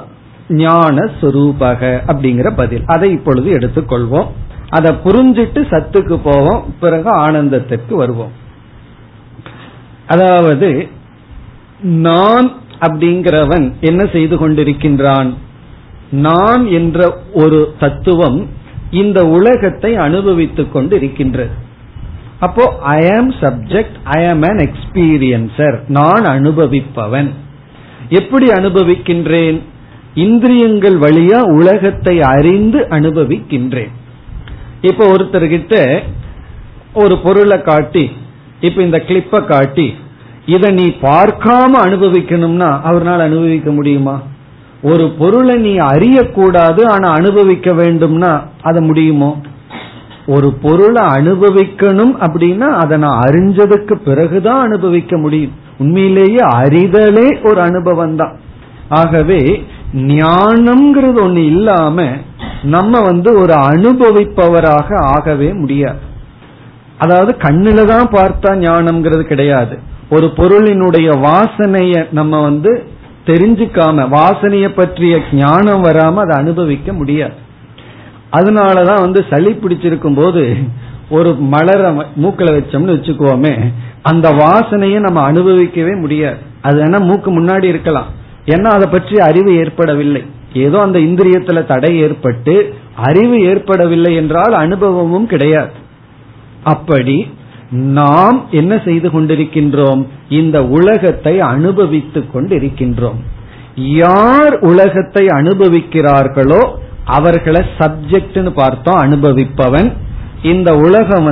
ஞான சொரூபக அப்படிங்கிற பதில். அதை இப்பொழுது எடுத்துக்கொள்வோம். அதை புரிஞ்சிட்டு சத்துக்கு போவோம், பிறகு ஆனந்தத்திற்கு வருவோம். அதாவது நான் அப்படிங்கிறவன் என்ன செய்து கொண்டிருக்கின்றான்? நான் என்ற ஒரு தத்துவம் இந்த உலகத்தை அனுபவித்துக் கொண்டு இருக்கின்றது. அப்போ ஐ ஆம் சப்ஜெக்ட், ஐ ஆம் an எக்ஸ்பீரியன்சர், நான் அனுபவிப்பவன். எப்படி அனுபவிக்கின்றேன்? இந்திரியங்கள் வழியா உலகத்தை அறிந்து அனுபவிக்கின்றேன். இப்ப ஒருத்தர்கிட்ட ஒரு பொருளை காட்டி, இப்ப இந்த கிளிப்பை காட்டி, இதை நீ பார்க்காம அனுபவிக்கணும்னா அவரால் அனுபவிக்க முடியுமா? ஒரு பொருளை நீ அறியக்கூடாது ஆனா அனுபவிக்க வேண்டும்னா அது முடியுமோ? ஒரு பொருளை அனுபவிக்கணும் அப்படின்னா அதை நான் அறிஞ்சதுக்கு பிறகுதான் அனுபவிக்க முடியும். உண்மையிலேயே அறிதலே ஒரு அனுபவம் தான். ஆகவே ஞானம்ங்கிறது ஒண்ணு இல்லாம நம்ம ஒரு அனுபவிப்பவராக ஆகவே முடியாது. அதாவது கண்ணுல தான் பார்த்தா ஞானம்ங்கிறது கிடையாது. ஒரு பொருளினுடைய வாசனைய நம்ம தெரிஞ்சுக்காம வாசனைய பற்றிய ஞானம் வராம அதை அனுபவிக்க முடியாது. அதனாலதான் சளி பிடிச்சிருக்கும் போது ஒரு மலரை மூக்கில வச்சோம்னு வச்சுக்கோமே, அந்த வாசனையை நம்ம அனுபவிக்கவே முடியாது. அது என்ன மூக்கு முன்னாடி இருக்கலாம், ஏன்னா அதை பற்றி அறிவு ஏற்படவில்லை. ஏதோ அந்த இந்திரியத்துல தடை ஏற்பட்டு அறிவு ஏற்படவில்லை என்றால் அனுபவமும் கிடையாது. அப்படி நாம் என்ன செய்து கொண்டிருக்கின்றோம், இந்த உலகத்தை அனுபவித்துக் கொண்டிருக்கின்றோம். யார் உலகத்தை அனுபவிக்கிறார்களோ அவர்களை சப்ஜெக்ட்னு பார்த்தோம், அனுபவிப்பவன். இந்த உலகம்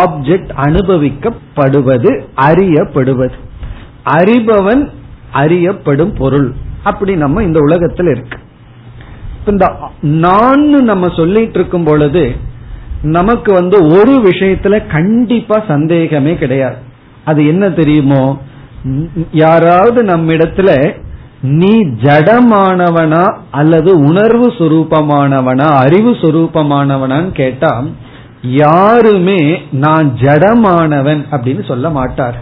ஆப்ஜெக்ட், அனுபவிக்கப்படுவது, அறியப்படுவது. அறிபவன் அறியப்படும் பொருள். அப்படி நம்ம இந்த உலகத்தில் இருக்கு. இந்த நான் நம்ம சொல்லிட்டு இருக்கும் பொழுது நமக்கு ஒரு விஷயத்துல கண்டிப்பா சந்தேகமே கிடையாது. அது என்ன தெரியுமோ, யாராவது நம்மிடத்துல நீ ஜடமானவனா அல்லது உணர்வு சுரூபமானவனா அறிவு சுரூபமானவனான்னு கேட்டா யாருமே நான் ஜடமானவன் அப்படின்னு சொல்ல மாட்டார்.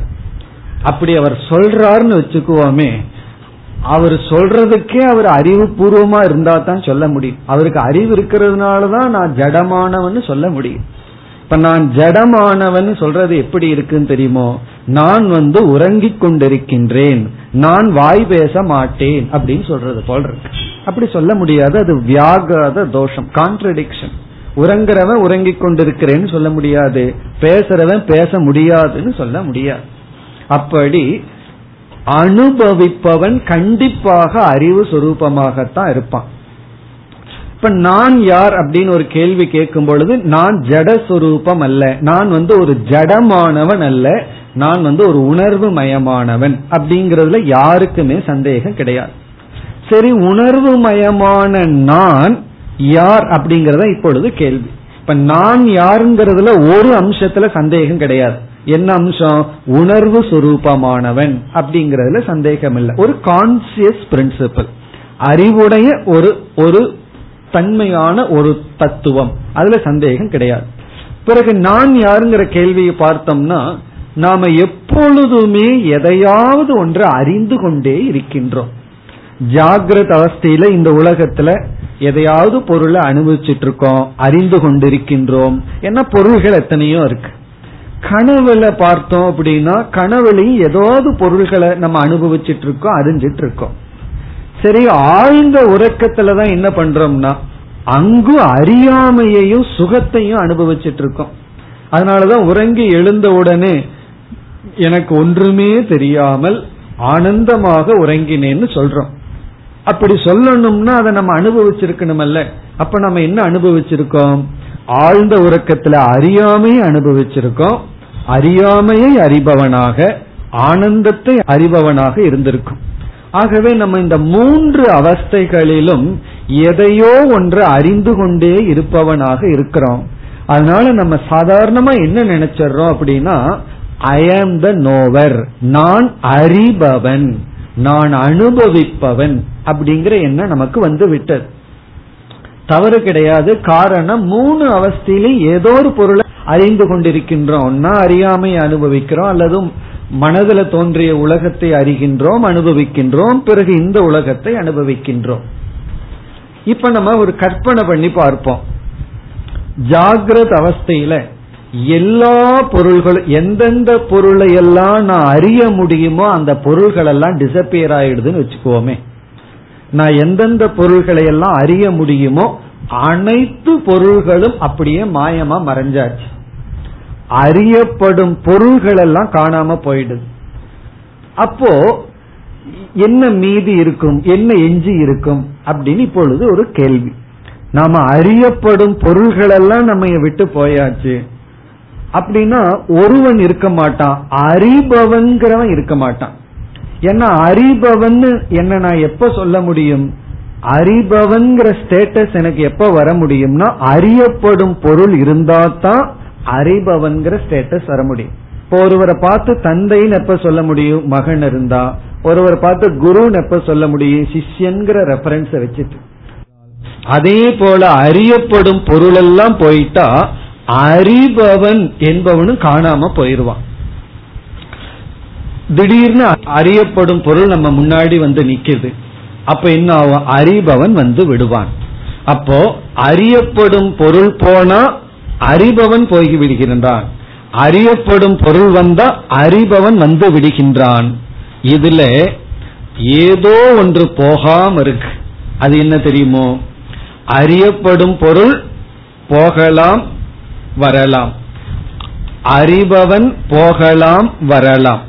அப்படி அவர் சொல்றாருன்னு வச்சுக்குவோமே, அவர் சொல்றதுக்கே அவர் அறிவுபூர்வமா இருந்தா தான் சொல்ல முடியும். அவருக்கு அறிவு இருக்கிறதுனாலதான் நான் ஜடமானவன் சொல்ல முடியும். இப்ப நான் ஜடமானவன் சொல்றது எப்படி இருக்குன்னு தெரியுமோ, நான் உறங்கிக் கொண்டிருக்கின்றேன், நான் வாய் பேச மாட்டேன் அப்படின்னு சொல்றது போல் இருக்கு. அப்படி சொல்ல முடியாது. அது வியாகத தோஷம், கான்ட்ரடிக்ஷன். உறங்குறவன் உறங்கிக் கொண்டிருக்கிறேன்னு சொல்ல முடியாது, பேசுறவன் பேச முடியாதுன்னு சொல்ல முடியாது. அப்படி அனுபவிப்பவன் கண்டிப்பாக அறிவு சுரூபமாகத்தான் இருப்பான். இப்ப நான் யார் அப்படின்னு ஒரு கேள்வி கேட்கும் பொழுது நான் ஜடஸ்வரூபம் அல்ல, நான் ஒரு ஜடமானவன் அல்ல, நான் ஒரு உணர்வு மயமானவன் அப்படிங்கறதுல யாருக்குமே சந்தேகம் கிடையாது. சரி, உணர்வு மயமான நான் யார் அப்படிங்கறத இப்பொழுது கேள்வி. இப்ப நான் யாருங்கிறதுல ஒரு அம்சத்துல சந்தேகம் கிடையாது. என்ன அம்சம்? உணர்வு சுரூபமானவன் அப்படிங்கறதுல சந்தேகம் இல்லை. ஒரு கான்சியஸ் பிரின்சிபல், அறிவுடைய ஒரு ஒரு தன்மையான ஒரு தத்துவம், அதுல சந்தேகம் கிடையாது. பிறகு நான் யாருங்கிற கேள்வியை பார்த்தோம்னா நாம எப்பொழுதுமே எதையாவது ஒன்று அறிந்து கொண்டே இருக்கின்றோம். ஜாகிரத அவஸ்தையில இந்த உலகத்துல எதையாவது பொருளை அனுபவிச்சுட்டு இருக்கோம், அறிந்து கொண்டிருக்கின்றோம். என்ன பொருள்கள் எத்தனையோ இருக்கு. கனவுல பார்த்தோம் அப்படின்னா கனவுலையும் ஏதாவது பொருள்களை நம்ம அனுபவிச்சுட்டு இருக்கோம், அறிஞ்சிட்டு இருக்கோம். சரி, ஆழ்ந்த உறக்கத்துலதான் என்ன பண்றோம்னா அங்கு அறியாமையையும் சுகத்தையும் அனுபவிச்சுட்டு இருக்கோம். அதனாலதான் உறங்கி எழுந்த உடனே எனக்கு ஒன்றுமே தெரியாமல் ஆனந்தமாக உறங்கினேன்னு சொல்றோம். அப்படி சொல்லணும்னா அதை நம்ம அனுபவிச்சிருக்கணுமல்ல. அப்ப நம்ம என்ன அனுபவிச்சிருக்கோம்? ஆழ்ந்த உறக்கத்துல அறியாமையை அனுபவிச்சிருக்கோம். அறியாமையை அறிபவனாக, ஆனந்தத்தை அறிபவனாக இருந்திருக்கும். ஆகவே நம்ம இந்த மூன்று அவஸ்தைகளிலும் எதையோ ஒன்று அறிந்து கொண்டே இருப்பவனாக இருக்கிறோம். அதனால நம்ம சாதாரணமா என்ன நினைச்சிடறோம் அப்படின்னா ஐ ஆம் த நோவர், நான் அறிபவன், நான் அனுபவிப்பவன் அப்படிங்கிற எண்ணம் நமக்கு விட்டது. தவறு கிடையாது. காரணம், மூணு அவஸ்தையிலும் ஏதோ ஒரு பொருளை அறிந்து கொண்டிருக்கின்றோம். அறியாமையை அனுபவிக்கிறோம் அல்லது மனதுல தோன்றிய உலகத்தை அறிகின்றோம், அனுபவிக்கின்றோம். பிறகு இந்த உலகத்தை அனுபவிக்கின்றோம். இப்ப நம்ம ஒரு கற்பனை பண்ணி பார்ப்போம். ஜாகிரத அவஸ்தையில எல்லா பொருள்களும், எந்தெந்த பொருளை எல்லாம் நான் அறிய முடியுமோ அந்த பொருள்கள் எல்லாம் டிசப்பியர் ஆயிடுதுன்னு வச்சுக்கோமே. நான் எந்தெந்த பொருள்களை எல்லாம் அறிய முடியுமோ அனைத்து பொருள்களும் அப்படியே மாயமா மறைஞ்சாச்சு. அறியப்படும் பொருள்கள் எல்லாம் காணாம போயிடுது. அப்போ என்ன மீதி இருக்கும், என்ன எஞ்சி இருக்கும் அப்படின்னு இப்பொழுது ஒரு கேள்வி. நாம அறியப்படும் பொருள்கள் எல்லாம் நம்ம விட்டு போயாச்சு அப்படின்னா ஒருவன் இருக்க மாட்டான், அறிபவன்கிறவன் இருக்க மாட்டான். ஏன்னா அறிபவன் என்ன நான் எப்ப சொல்ல முடியும்? அறிபவன்கிற ஸ்டேட்டஸ் எனக்கு எப்ப வர முடியும்னா அறியப்படும் பொருள் இருந்தா தான் அறிபவன்கிற ஸ்டேட்டஸ் வர முடியும். இப்போ ஒருவரை பார்த்து தந்தைன்னு எப்ப சொல்ல முடியும்? மகன் இருந்தா. ஒருவரை பார்த்து குருன்னு எப்ப சொல்ல முடியும்? சிஷ்யன்கிற ரெஃபரன்ஸ வச்சுட்டு. அதே போல அறியப்படும் பொருள் எல்லாம் போயிட்டா அறிபவன் என்பவனும் காணாம போயிருவான். திடீர்னு அறியப்படும் பொருள் நம்ம முன்னாடி வந்து நிக்குது, அப்ப என்ன ஆகும்? அறிபவன் வந்து விடுவான். அப்போ அறியப்படும் பொருள் போனா அறிபவன் போய் விடுகின்றான், அறியப்படும் பொருள் வந்தா அறிபவன் வந்து விடுகின்றான். இதுல ஏதோ ஒன்று போகாம இருக்கு, அது என்ன தெரியுமோ? அறியப்படும் பொருள் போகலாம் வரலாம், அறிபவன் போகலாம் வரலாம்.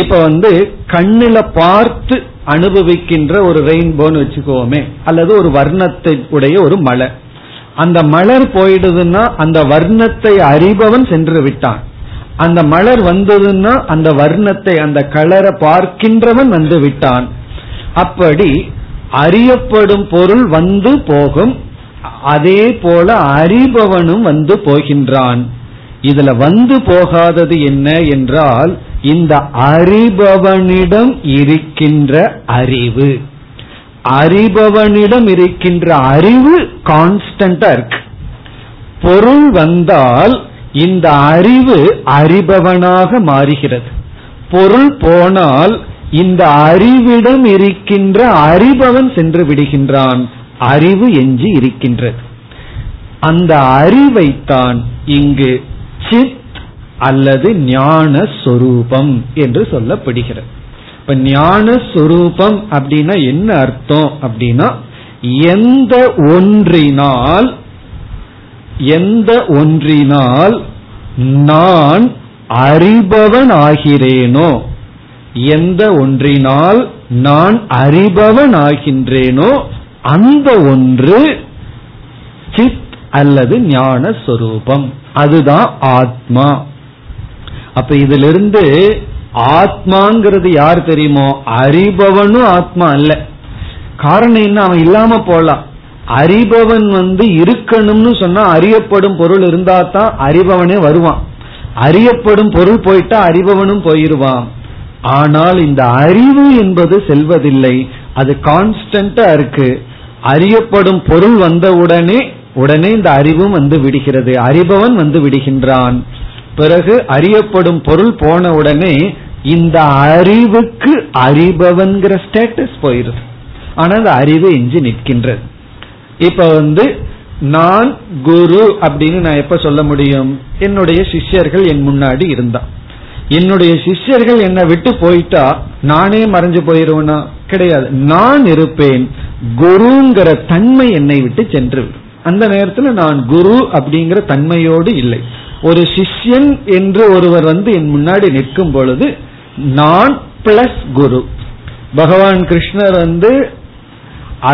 இப்ப வந்து கண்ணுல பார்த்து அனுபவிக்கின்ற ஒரு ரெயின்போன்னு வச்சுக்கோமே, அல்லது ஒரு வர்ணத்தை உடைய ஒரு மலர், அந்த மலர் போயிடுதுன்னா அந்த வர்ணத்தை அறிபவன் சென்று விட்டான், அந்த மலர் வந்ததுன்னா அந்த வர்ணத்தை அந்த கலரை பார்க்கின்றவன் வந்து விட்டான். அப்படி அறியப்படும் பொருள் வந்து போகும், அதே போல அறிபவனும் வந்து போகின்றான். இதுல வந்து போகாதது என்ன என்றால் இந்த அறிபவனிடம் இருக்கின்ற அறிவு. அறிபவனிடம் இருக்கின்ற அறிவு கான்ஸ்டன்டா இருக்கு. பொருள் வந்தால் இந்த அறிவு அறிபவனாக மாறுகிறது, பொருள் போனால் இந்த அறிவிடம் இருக்கின்ற அறிபவன் சென்று விடுகின்றான், அறிவு எஞ்சி இருக்கின்றது. அந்த அறிவைத்தான் இங்கு சித் அல்லது ஞான சொரூபம் என்று சொல்லப்படுகிறது. இப்ப ஞான சொரூபம் அப்படின்னா என்ன அர்த்தம் அப்படின்னா, எந்த ஒன்றினால் நான் அறிபவன் ஆகிறேனோ, எந்த ஒன்றினால் நான் அறிபவன் ஆகின்றேனோ அந்த ஒன்று சித் அல்லது ஞான சொரூபம், அதுதான் ஆத்மா. அப்ப இதிலிருந்து ஆத்மாங்கிறது யார் தெரியுமோ? அறிபவனும் ஆத்மா அல்ல. காரணம் என்ன? அவன் இல்லாம போலாம். அறிபவன் வந்து இருக்கணும்னு சொன்னா அறியப்படும் பொருள் இருந்தா தான் அறிபவனே வருவான், அறியப்படும் பொருள் போயிட்டா அறிபவனும் போயிருவான். ஆனால் இந்த அறிவு என்பது செல்வதில்லை, அது கான்ஸ்டன்டா இருக்கு. அறியப்படும் பொருள் வந்த உடனே இந்த அறிவும் வந்து விடுகிறது, அறிபவன் வந்து விடுகின்றான். பிறகு அறியப்படும் பொருள் போன உடனே இந்த அறிவுக்கு அறிபவன்கிற ஸ்டேட்டஸ் போயிருது, ஆனா அந்த அறிவு எஞ்சி நிற்கின்றது. இப்ப வந்து நான் குரு அப்படின்னு நான் எப்ப சொல்ல முடியும்? என்னுடைய சிஷ்யர்கள் என் முன்னாடி இருந்தா, என்னுடைய சிஷ்யர்கள் என்னை விட்டு போயிட்டா நானே மறைஞ்சு போயிருவேனா? கிடையாது, நான் இருப்பேன். குருங்கிற தன்மை என்னை விட்டு சென்று அந்த நேரத்துல நான் குரு அப்படிங்கிற தன்மையோடு இல்லை. ஒரு சிஷ்யன் என்று ஒருவர் வந்து என் முன்னாடி நிற்கும் பொழுது நான் பிளஸ் குரு. பகவான் கிருஷ்ணர் வந்து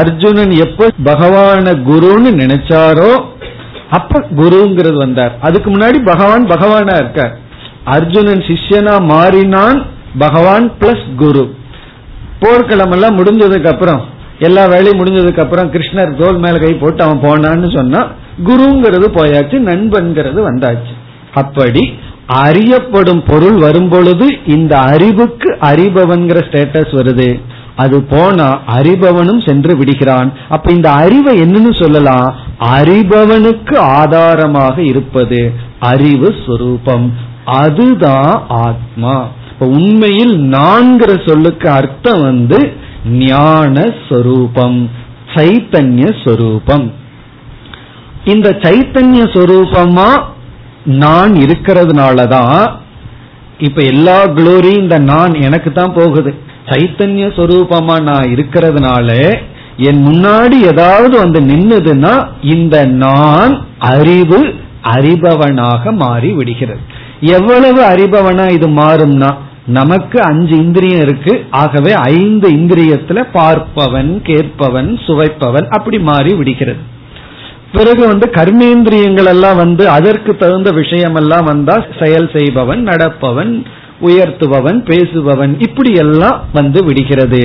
அர்ஜுனன் எப்ப பகவான குருன்னு நினைச்சாரோ அப்ப குருங்கிறது வந்தார். அதுக்கு முன்னாடி பகவான் பகவானா இருக்கார், அர்ஜுனன் சிஷ்யனா மாறினான், பகவான் பிளஸ் குரு. போர்க்களம் எல்லாம் முடிஞ்சதுக்கு அப்புறம், எல்லா வேலையும் முடிஞ்சதுக்கு அப்புறம் கிருஷ்ணர் தோல் மேல கை போட்டு அவன் போனான்னு சொன்னா குருங்கிறது போயாச்சு, நண்பன்கிறது வந்தாச்சு. அப்படி அறியப்படும் பொருள் வரும் பொழுது இந்த அறிவுக்கு அறிபவன்கிற ஸ்டேட்டஸ் வருது, அது போனா அறிபவனும் சென்று விடுகிறான். அப்ப இந்த அறிவை என்னன்னு சொல்லலாம்? அறிபவனுக்கு ஆதாரமாக இருப்பது அறிவு சொரூபம், அதுதான் ஆத்மா. உண்மையில் நான்கிற சொல்லுக்கு அர்த்தம் வந்து ஞான சொரூபம், சைத்தன்ய சொரூபம். இந்த சைத்தன்ய சொரூபமா நான் இருக்கிறதுனாலதான் இப்ப எல்லா குளோரி இந்த நான் எனக்கு தான் போகுது. சைத்தன்ய சொரூபமா நான் இருக்கிறதுனால என் முன்னாடி ஏதாவது வந்து நின்னுதுன்னா இந்த நான் அறிவு அறிபவனாக மாறி விடுகிறது. எவ்வளவு அறிபவனா இது மாறும்னா, நமக்கு 5 இந்திரியம் இருக்கு, ஆகவே 5 இந்திரியத்துல பார்ப்பவன், கேட்பவன், சுவைப்பவன் அப்படி மாறி விடுகிறது. பிறகு வந்து கர்மேந்திரியங்கள் எல்லாம் வந்து அதற்கு தகுந்த விஷயம் எல்லாம் வந்தா செயல் செய்பவன், நடப்பவன், உயர்த்துபவன், பேசுபவன் இப்படி எல்லாம் வந்து விடுகிறது.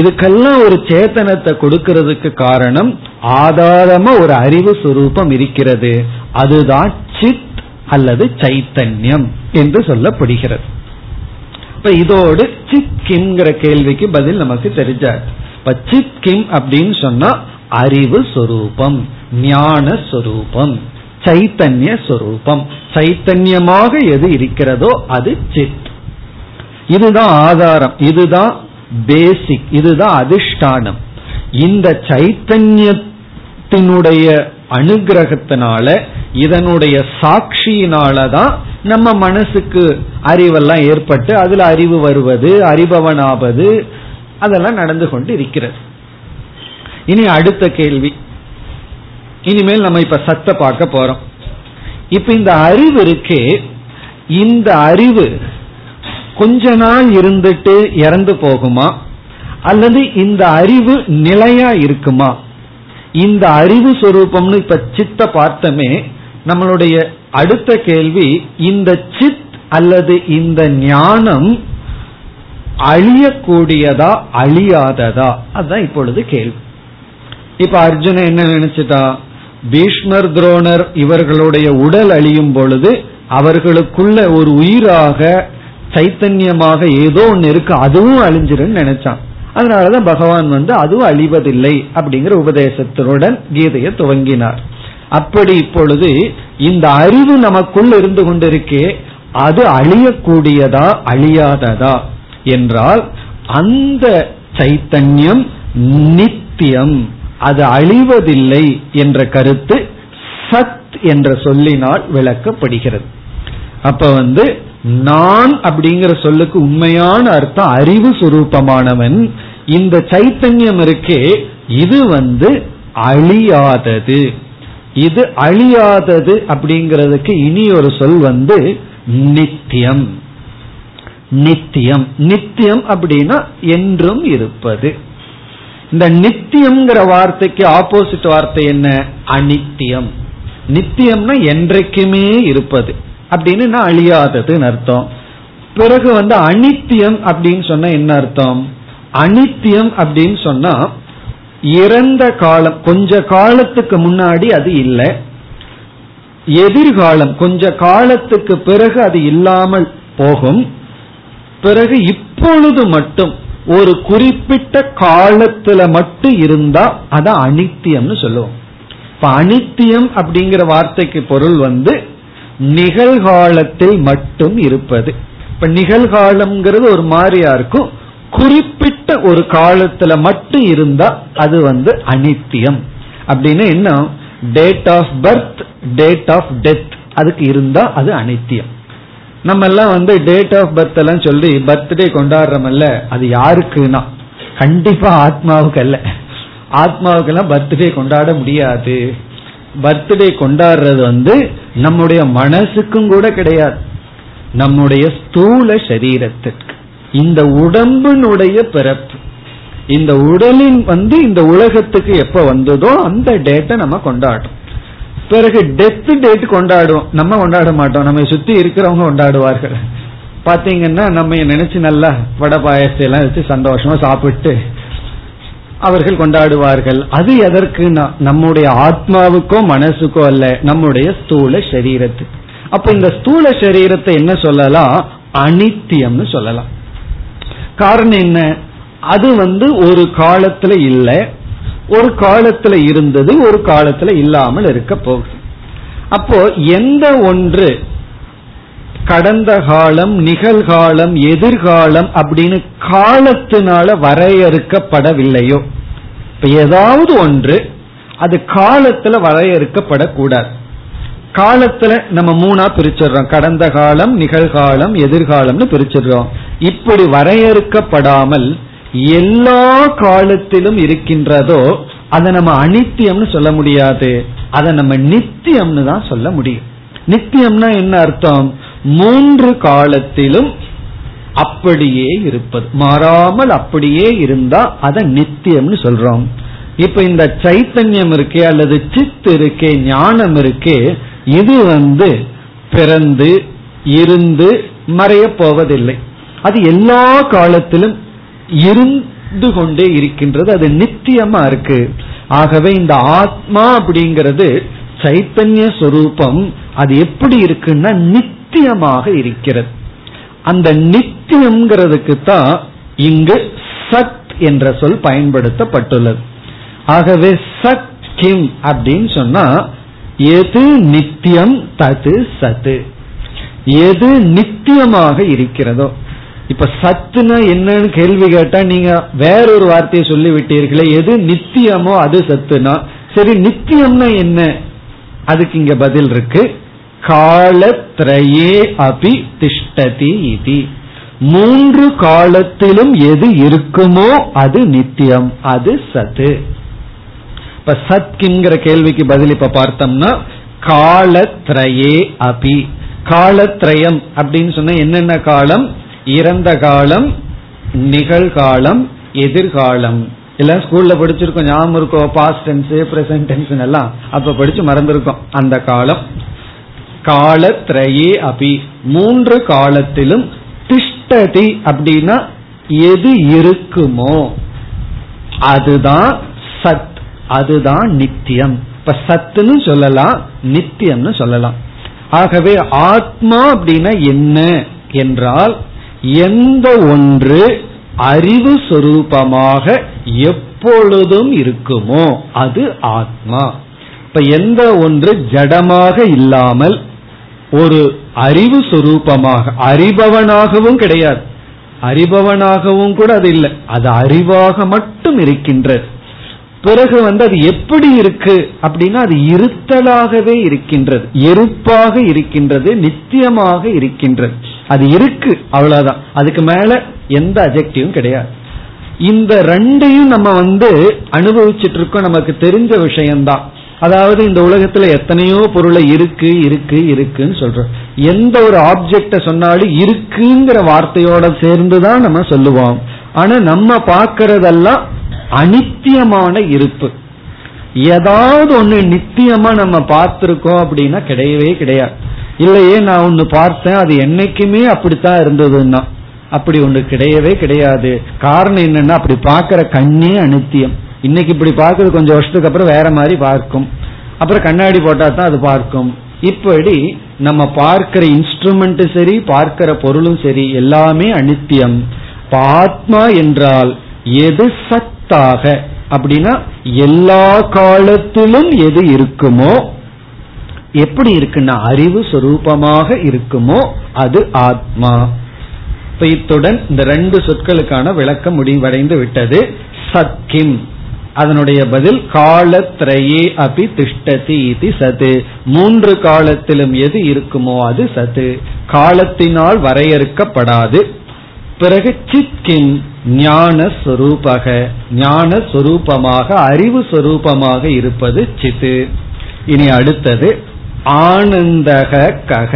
இதுக்கெல்லாம் ஒரு சேத்தனத்தை கொடுக்கிறதுக்கு காரணம் ஆதாரமா ஒரு அறிவு சுரூபம் இருக்கிறது, அதுதான் சித் அல்லது சைத்தன்யம் என்று சொல்லப்படுகிறது. இப்ப இதோடு சித் கிம்ங்கிற கேள்விக்கு பதில் நமக்கு தெரிஞ்சாது. இப்ப சித் கிம் அப்படின்னு சொன்னா அறிவு சொரூபம், ஞான சொரூபம். சைத்தன்ய சொரூபம். சைத்தன்யமாக எது இருக்கிறதோ அது சித். இதுதான் ஆதாரம், இதுதான் பேசிக், இதுதான் அதிஷ்டானம். இந்த சைத்தன்யத்தினுடைய அனுகிரகத்தினால, இதனுடைய சாட்சியினாலதான் நம்ம மனசுக்கு அறிவெல்லாம் ஏற்பட்டு அதுல அறிவு வருவது, அறிபவனாவது, அதெல்லாம் நடந்து கொண்டு இருக்கிறது. இனி அடுத்த கேள்வி, இனிமேல் நம்ம இப்ப சத்த பார்க்க போறோம். இப்ப இந்த அறிவு இருக்கே, இந்த அறிவு கொஞ்ச நாள் இருந்துட்டு இறந்து போகுமா, அல்லது இந்த அறிவு நிலையா இருக்குமா? இந்த அறிவு சொரூபம்னு இப்ப சித்த பார்த்தமே, நம்மளுடைய அடுத்த கேள்வி, இந்த சித் அல்லது இந்த ஞானம் அழியக்கூடியதா அழியாததா? அதுதான் இப்பொழுது கேள்வி. இப்ப அர்ஜுனன் என்ன நினைச்சிட்டா, பீஷ்மர் துரோணர் இவர்களுடைய உடல் அழியும் பொழுது அவர்களுக்குள்ள ஒரு உயிராக சைத்தன்யமாக ஏதோ ஒன்னு இருக்கு, அதுவும் அழிஞ்சிருன்னு நினைச்சான். அதனாலதான் பகவான் அதுவும் அழிவதில்லை அப்படிங்கிற உபதேசத்தினுடன் கீதையை துவங்கினார். அப்படி இப்பொழுது இந்த அறிவு நமக்குள் இருந்து கொண்டிருக்கே, அது அழியக்கூடியதா அழியாததா என்றால், அந்த சைத்தன்யம் நித்தியம், அது அழிவதில்லை என்ற கருத்து சத் என்ற சொல்லினால் விளக்கப்படுகிறது. அப்ப நான் அப்படிங்கிற சொல்லுக்கு உண்மையான அர்த்தம் அறிவு சுரூபமானவன். இந்த சைத்தன்யம் இருக்கே, இது அழியாதது. இது அழியாதது அப்படிங்கிறதுக்கு இனி ஒரு சொல் நித்தியம். நித்தியம், நித்தியம் அப்படின்னா என்றும் இருப்பது. இந்த நித்தியம்ங்கிற வார்த்தைக்கு ஆப்போசிட் வார்த்தை என்ன? அநித்தியம். நித்தியம்னா என்றைக்குமே இருப்பது அப்படின்னு நான் அழியாததுன்னு அர்த்தம். பிறகு அநித்தியம் அப்படின்னு சொன்னா என்ன அர்த்தம்? அநித்தியம் அப்படின்னு சொன்னா இறந்த காலம், கொஞ்ச காலத்துக்கு முன்னாடி அது இல்லை, எதிர்காலம் கொஞ்ச காலத்துக்கு பிறகு அது இல்லாமல் போகும், பிறகு இப்பொழுது மட்டும் ஒரு குறிப்பிட்ட காலத்துல மட்டும் இருந்தா அத அநித்தியம்னு சொல்லுவோம். இப்ப அநித்தியம் அப்படிங்கிற வார்த்தைக்கு பொருள் நிகழ்காலத்தில் மட்டும் இருப்பது. இப்ப நிகழ்காலம்ங்கிறது ஒரு மாதிரியா இருக்கும், குறிப்பிட்ட ஒரு காலத்துல மட்டும் இருந்தா அது அநித்தியம் அப்படின்னு என்ன? Date of birth, date of death, அதுக்கு இருந்தா அது அநித்தியம். நம்ம எல்லாம் டேட் ஆஃப் பர்த் எல்லாம் சொல்லி பர்த்டே கொண்டாடுறோம்ல, அது யாருக்குன்னா கண்டிப்பா ஆத்மாவுக்கு அல்ல. ஆத்மாவுக்கெல்லாம் பர்த்டே கொண்டாட முடியாது. பர்த்டே கொண்டாடுறது நம்முடைய மனசுக்கும் கூட கிடையாது, நம்முடைய ஸ்தூல சரீரத்திற்கு. இந்த உடம்பினுடைய பிறப்பு, இந்த உடலின் இந்த உலகத்துக்கு எப்ப வந்ததோ அந்த டேட்டை நம்ம கொண்டாடுறோம். பிறகு டெத் டேட் கொண்டாடுவோம், நம்ம கொண்டாட மாட்டோம், நம்ம சுத்தி இருக்கிறவங்க கொண்டாடுவார்கள். பாத்தீங்கன்னா நம்ம நினைச்சு நல்லா வடை பாயசத்தை எல்லாம் வச்சு சந்தோஷமா சாப்பிட்டு அவர்கள் கொண்டாடுவார்கள். அது எதற்குனா நம்முடைய ஆத்மாவுக்கோ மனசுக்கோ அல்ல, நம்முடைய ஸ்தூல சரீரத்துக்கு. அப்ப இந்த ஸ்தூல சரீரத்தை என்ன சொல்லலாம்? அநித்தியம்னு சொல்லலாம். காரணம் என்ன? அது ஒரு காலத்துல இல்லை, ஒரு காலத்துல இருந்தது, ஒரு காலத்துல இல்லாமல் இருக்க போகுது. அப்போ எந்த ஒன்று கடந்த காலம், நிகழ்காலம், எதிர்காலம் அப்படின்னு காலத்தினால வரையறுக்கப்படவில்லையோ, இப்ப ஏதாவது ஒன்று அது காலத்துல வரையறுக்கப்படக்கூடாது. காலத்துல நம்ம மூணா பிரிச்சிடறோம், கடந்த காலம், நிகழ்காலம், எதிர்காலம்னு பிரிச்சிடறோம். இப்படி வரையறுக்கப்படாமல் எல்லா காலத்திலும் இருக்கின்றதோ அதை நம்ம அநித்தியம்னு சொல்ல முடியாது, அதை நம்ம நித்தியம்னு தான் சொல்ல முடியும். நித்தியம்னா என்ன அர்த்தம்? மூன்று காலத்திலும் அப்படியே இருப்பது, மாறாமல் அப்படியே இருந்தா அத நித்தியம்னு சொல்றோம். இப்ப இந்த சைத்தன்யம் இருக்கே, அல்லது சித் இருக்கே, ஞானம் இருக்கே, இது பிறந்து இருந்து மறைய போவதில்லை, அது எல்லா காலத்திலும் இருந்து கொண்டே இருக்கின்றது, அது நித்தியமா இருக்கு. ஆகவே இந்த ஆத்மா அப்படிங்கிறது சைத்தன்ய சொரூபம், அது எப்படி இருக்குன்னா நித்தியமாக இருக்கிறது. அந்த நித்தியம்ங்கிறதுக்கு தான் இங்கு சத் என்ற சொல் பயன்படுத்தப்பட்டுள்ளது. ஆகவே சத் கிம் அப்படின்னு சொன்னா எது நித்தியம் தது சத்து, எது நித்தியமாக இருக்கிறதோ. இப்ப சத்துனா என்னன்னு கேள்வி கேட்டா நீங்க வேறொரு வார்த்தையை சொல்லி விட்டீர்களே, எது நித்தியமோ அது சத்துனா. சரி, நித்தியம்னா என்ன? அதுக்கு இங்க பதில் இருக்கு, காலத்ரயே அபி திஷ்டதி இதி. மூன்று காலத்திலும் எது இருக்குமோ அது நித்தியம், அது சத்து. இப்ப சத்கிங்கிற கேள்விக்கு பதில் இப்ப பார்த்தோம்னா காலத்ரயே அபி, காலத்ரயம் அப்படின்னு சொன்ன என்னென்ன காலம்? இறந்த காலம், நிகழ்காலம், எதிர்காலம். எல்லாம் ஸ்கூல்ல படிச்சிருக்கோம், ஞாபகம் இருக்கும், பாஸ்ட் டென்ஸ் பிரசன்ட் டென்ஸ் எல்லாம் அப்ப படிச்சு மறந்துருக்கோம் அந்த காலம். காலத்ரயே அபி, மூன்று காலத்திலும். திஷ்டதி அப்படின்னா எது இருக்குமோ அதுதான் சத், அதுதான் நித்தியம். இப்ப சத்துன்னு சொல்லலாம், நித்தியம்னு சொல்லலாம். ஆகவே ஆத்மா அப்படின்னா என்ன என்றால் எந்த ஒன்று அறிவு சொரூபமாக எப்பொழுதும் இருக்குமோ அது ஆத்மா. இப்ப எந்த ஒன்று ஜடமாக இல்லாமல் ஒரு அறிவு சொரூபமாக, அறிபவனாகவும் கிடையாது, அறிபவனாகவும் கூட அது இல்லை, அது அறிவாக மட்டும் இருக்கின்றது. பிறகு அது எப்படி இருக்கு அப்படின்னா அது இருத்தலாகவே இருக்கின்றது, இருப்பாக இருக்கின்றது, நித்தியமாக இருக்கின்றது. அது இருக்கு, அவ்வளவுதான். அதுக்கு மேல எந்த அஜெக்டிவும் கிடையாது. இந்த ரெண்டையும் நம்ம அனுபவிச்சுட்டு இருக்கோம், நமக்கு தெரிஞ்ச விஷயம்தான். அதாவது இந்த உலகத்துல எத்தனையோ பொருளை இருக்கு இருக்கு இருக்குன்னு சொல்றோம். எந்த ஒரு ஆப்ஜெக்ட சொன்னாலும் இருக்குங்கிற வார்த்தையோட சேர்ந்துதான் நம்ம சொல்லுவோம். ஆனா நம்ம பார்க்கறதெல்லாம் அனித்தியமான இருப்பு. ஏதாவது ஒண்ணு நித்தியமா நம்ம பார்த்திருக்கோம் அப்படின்னா கிடையவே கிடையாது. இல்லையே, நான் ஒண்ணு பார்த்தேன் அது என்னைக்குமே அப்படித்தான் இருந்ததுன்னா அப்படி ஒண்ணு கிடையவே கிடையாது. காரணம் என்னன்னா அப்படி பார்க்கிற கண்ணே அனித்தியம். இன்னைக்கு இப்படி பார்க்கறது கொஞ்சம் வருஷத்துக்கு அப்புறம் வேற மாதிரி பார்க்கும், அப்புறம் கண்ணாடி போட்டா தான் அது பார்க்கும். இப்படி நம்ம பார்க்கிற இன்ஸ்ட்ருமெண்ட் சரி, பார்க்கிற பொருளும் சரி, எல்லாமே அனித்தியம். ஆத்மா என்றால் எது சத்தாக அப்படின்னா எல்லா காலத்திலும் எது இருக்குமோ, எப்படி இருக்குன்னா அறிவு சொரூபமாக இருக்குமோ அது ஆத்மா. இப்ப இத்துடன் இந்த ரெண்டு சொற்களுக்கான விளக்கம் முடிவடைந்து விட்டது. சத்கிம் அதனுடைய பதில் காலத்ரயே அபி திஷ்டதி இதி சத், மூன்று காலத்திலும் எது இருக்குமோ அது சத்து, காலத்தினால் வரையறுக்கப்படாது. பிறகு சித்கிம் ஞானஸ்வரூபக, ஞானஸ்வரூபமாக அறிவு சொரூபமாக இருப்பது சித்து. இனி அடுத்தது ஆனந்தக கக,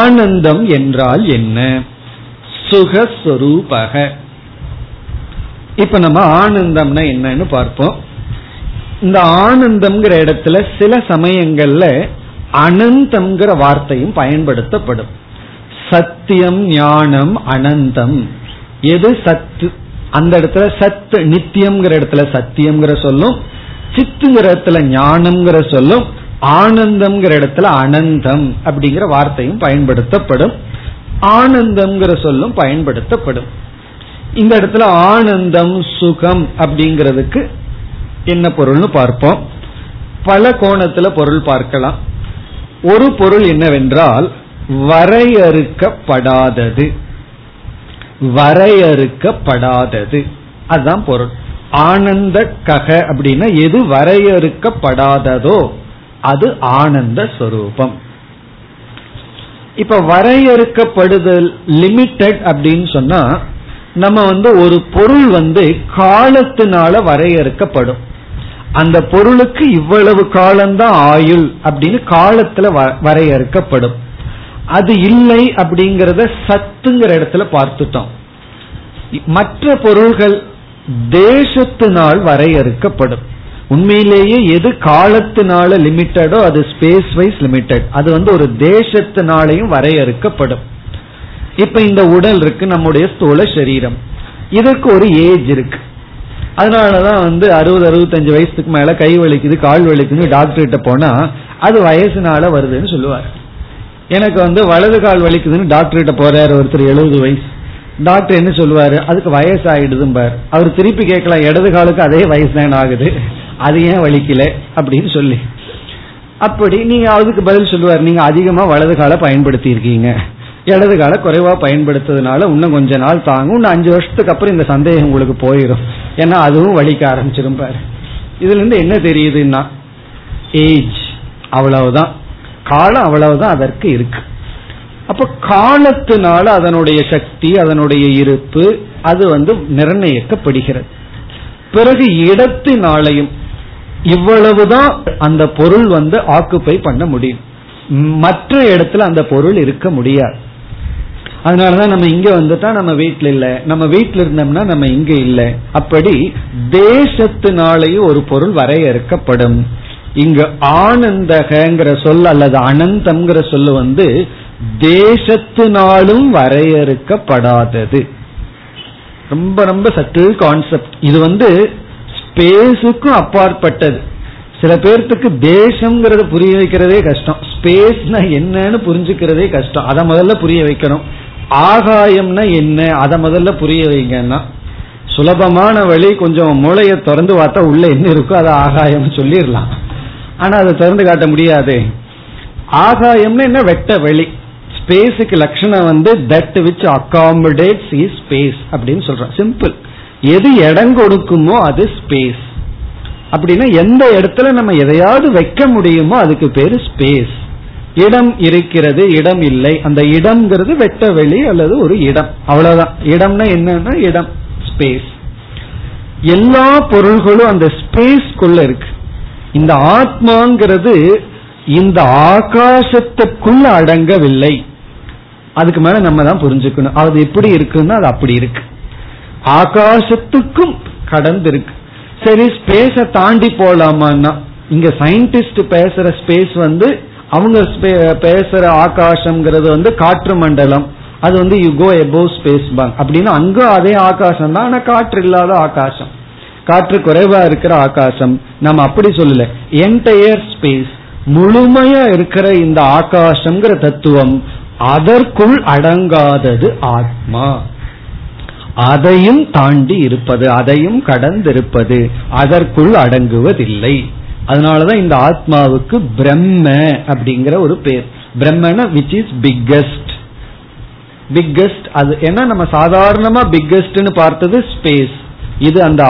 ஆனந்தம் என்றால் என்ன? சுகஸ்வரூபக. இப்ப நம்ம ஆனந்தம்னா என்னன்னு பார்ப்போம். இந்த ஆனந்தம்ங்கிற இடத்துல சில சமயங்கள்ல அனந்தம்ங்கிற வார்த்தையும் பயன்படுத்தப்படும். சத்தியம், ஞானம், அனந்தம். எது சத்து? அந்த இடத்துல சத்து, நித்தியம்ங்கிற இடத்துல சத்தியம்ங்கிற சொல்லும், சித்துங்கிற இடத்துல ஞானம்ங்கிற சொல்லும், ஆனந்தம்ங்கிற இடத்துல அனந்தம் அப்படிங்கிற வார்த்தையும் பயன்படுத்தப்படும், ஆனந்தம்ங்கிற சொல்லும் பயன்படுத்தப்படும். இந்த இடத்துல ஆனந்தம், சுகம் அப்படிங்கிறதுக்கு என்ன பொருள்னு பார்ப்போம். பல கோணத்துல பொருள் பார்க்கலாம். ஒரு பொருள் என்னவென்றால் வரையறுக்கப்படாதது, வரையறுக்கப்படாதது, அதுதான் பொருள். ஆனந்த கக அப்படின்னா எது வரையறுக்கப்படாததோ அது ஆனந்த ஸ்வரூபம். இப்ப வரையறுக்கப்படுதல், லிமிட்டட் அப்படின்னு சொன்னா நம்ம ஒரு பொருள் காலத்தினால வரையறுக்கப்படும். அந்த பொருளுக்கு இவ்வளவு காலம்தான் ஆயுள் அப்படின்னு காலத்துல வரையறுக்கப்படும். அது இல்லை அப்படிங்கறத சத்துங்கிற இடத்துல பார்த்துட்டோம். மற்ற பொருள்கள் தேசத்தினால் வரையறுக்கப்படும். உண்மையிலேயே எது காலத்தினால லிமிட்டடோ அது ஸ்பேஸ் வைஸ் லிமிட்டட், அது ஒரு தேசத்தினாலையும் வரையறுக்கப்படும். இப்ப இந்த உடல் இருக்கு, நம்முடைய ஸ்தூல சரீரம், இதற்கு ஒரு ஏஜ் இருக்கு. அதனாலதான் 60-65 வயசுக்கு மேல கை வலிக்குது, கால் வலிக்குதுன்னு டாக்டர் கிட்ட போனா அது வயசுனால வருதுன்னு சொல்லுவார். எனக்கு வலது கால் வலிக்குதுன்னு டாக்டர் கிட்ட போறாரு ஒருத்தர், 70 வயசு. டாக்டர் என்ன சொல்லுவாரு? அதுக்கு வயசு ஆயிடுதும் பார். அவர் திருப்பி கேட்கலாம், இடது காலுக்கு அதே வயசு தான் ஆகுது, அது ஏன் வலிக்கல அப்படின்னு சொல்லி. அப்படி நீங்க அதுக்கு பதில் சொல்லுவார், நீங்க அதிகமா வலது கால பயன்படுத்தி இருக்கீங்க, இடது கால குறைவா பயன்படுத்துறதுனால இன்னும் கொஞ்ச நாள் தாங்கும், இன்னும் 5 வருஷத்துக்கு அப்புறம் இந்த சந்தேகம் உங்களுக்கு போயிடும், ஏன்னா அதுவும் வலிக்க ஆரம்பிச்சிடும் பாரு. இதுல இருந்து என்ன தெரியுதுன்னா ஏஜ் அவ்வளவுதான், காலம் அவ்வளவுதான் அதற்கு இருக்கு. அப்ப காலத்தினால அதனுடைய சக்தி அதனுடைய இருப்பு அது வந்து நிர்ணயிக்கப்படுகிறது. பிறகு இடத்தினாலையும் இவ்வளவுதான் அந்த பொருள் வந்து ஆக்குப்பை பண்ண முடியும், மற்ற இடத்துல அந்த பொருள் இருக்க முடியாது. அதனாலதான் நம்ம இங்க வந்துட்டா நம்ம வீட்டுல இல்ல, நம்ம வீட்டுல இருந்தோம்னா நம்ம இங்க இல்ல. அப்படி தேசத்தினாலேயும் ஒரு பொருள் வரையறுக்கப்படும். இங்கு ஆனந்தகங்கிற சொல் அல்லது அனந்தம்ங்கிற சொல்லு வந்து தேசத்தினாலும் வரையறுக்கப்படாதது. ரொம்ப ரொம்ப சட்டில் கான்செப்ட் இது, வந்து ஸ்பேஸுக்கும் அப்பாற்பட்டது. சில பேர்த்துக்கு தேசம்ங்கிறது புரிய வைக்கிறதே கஷ்டம், ஸ்பேஸ்னா என்னன்னு புரிஞ்சுக்கிறதே கஷ்டம், அதை முதல்ல புரிய வைக்கணும். ஆகாயம்னா என்ன அதை முதல்ல புரிய வைங்கன்னா சுலபமான வழி, கொஞ்சம் மூளையை திறந்து பார்த்தா உள்ள என்ன இருக்கோ அதை ஆகாயம் சொல்லிடலாம். ஆனா அதை திறந்து காட்ட முடியாது. ஆகாயம்னா என்ன? வெட்ட வெளி. ஸ்பேஸுக்கு லட்சணம் வந்து that which accommodates is space அப்படின்னு சொல்றோம். சிம்பிள், எது இடம் கொடுக்குமோ அது ஸ்பேஸ். அப்படின்னா எந்த இடத்துல நம்ம எதையாவது வைக்க முடியுமோ அதுக்கு பேரு ஸ்பேஸ். இடம் இருக்கிறது, இடம் இல்லை, அந்த இடம்ங்கிறது வெட்ட வெளி அல்லது ஒரு இடம், அவ்வளவுதான். இடம்னா என்னன்னா இடம், ஸ்பேஸ். எல்லா பொருள்களும் அந்த ஸ்பேஸ்க்குள்ள இருக்கு. இந்த ஆத்மாங்கிறது இந்த ஆகாசத்துக்குள்ள அடங்கவில்லை, அதுக்கு மேல நம்ம தான் புரிஞ்சுக்கணும். அது எப்படி இருக்குன்னா அது அப்படி இருக்கு, ஆகாசத்துக்கும் கடந்து இருக்கு. சரி, ஸ்பேஸ தாண்டி போலாமான்னா இங்க சயின்டிஸ்ட் பேசுற ஸ்பேஸ் வந்து அவங்க பேசுற ஆகாசம்ங்கிறது வந்து காற்று மண்டலம், அது வந்து you go above space bank அப்படின்னா அங்க அதே ஆகாசம் தான், ஆனா காற்று இல்லாத ஆகாசம், காற்று குறைவா இருக்கிற ஆகாசம். நம்ம அப்படி சொல்லல, என்டையர் ஸ்பேஸ் முழுமையா இருக்கிற இந்த ஆகாசம்ங்கிற தத்துவம் அதற்குள் அடங்காதது ஆத்மா, அதையும் தாண்டி இருப்பது, அதையும் கடந்திருப்பது, அதற்குள் அடங்குவதில்லை. அதனாலதான் இந்த ஆத்மாவுக்கு பிரம்ம அப்படிங்கிற ஒரு பேர். பிரம்மனா which is biggest, biggest அது. ஏன்னா நம்ம சாதாரணமா பிக்கஸ்ட்னு பார்த்தது ஸ்பேஸ், இது அந்த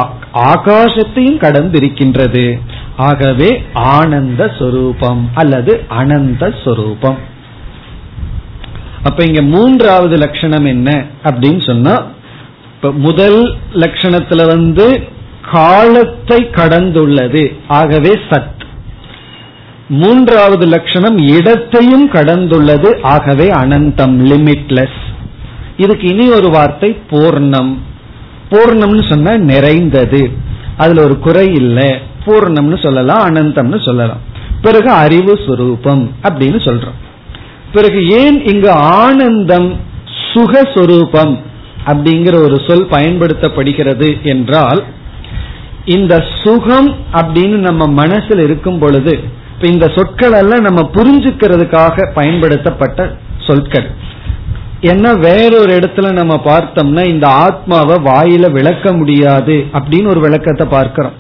ஆகாசத்தையும் கடந்திருக்கின்றது. ஆகவே ஆனந்த சொரூபம் அல்லது அனந்த சொரூபம். அப்ப இங்க மூன்றாவது லட்சணம் என்ன அப்படின்னு சொன்னா, இப்ப முதல் லட்சணத்துல வந்து காலத்தை கடந்துள்ளது, ஆகவே சத். மூன்றாவது லட்சணம் இடத்தையும் கடந்துள்ளது, ஆகவே அனந்தம், லிமிட்லெஸ். இதுக்கு இனி ஒரு வார்த்தை பூர்ணம். பூர்ணம்னு சொன்னா நிறைந்தது, அதுல ஒரு குறை இல்லை, பூர்ணம்னு சொல்லலாம், அனந்தம்னு சொல்லலாம். பிறகு அறிவு சுரூபம் அப்படின்னு சொல்றோம். பிறகு ஏன் இங்கு ஆனந்தம் சுகஸ்வரூபம் அப்படிங்கிற ஒரு சொல் பயன்படுத்தப்படுகிறது என்றால், இந்த சுகம் அப்படின்னு நம்ம மனசுல இருக்கும் பொழுது இப்ப இந்த சொற்கள் எல்லாம் நம்ம புரிஞ்சுக்கிறதுக்காக பயன்படுத்தப்பட்ட சொற்கள். ஏன்னா வேறொரு இடத்துல நம்ம பார்த்தோம்னா இந்த ஆத்மாவை வாயில விளக்க முடியாது அப்படின்னு ஒரு விளக்கத்தை பார்க்கிறோம்.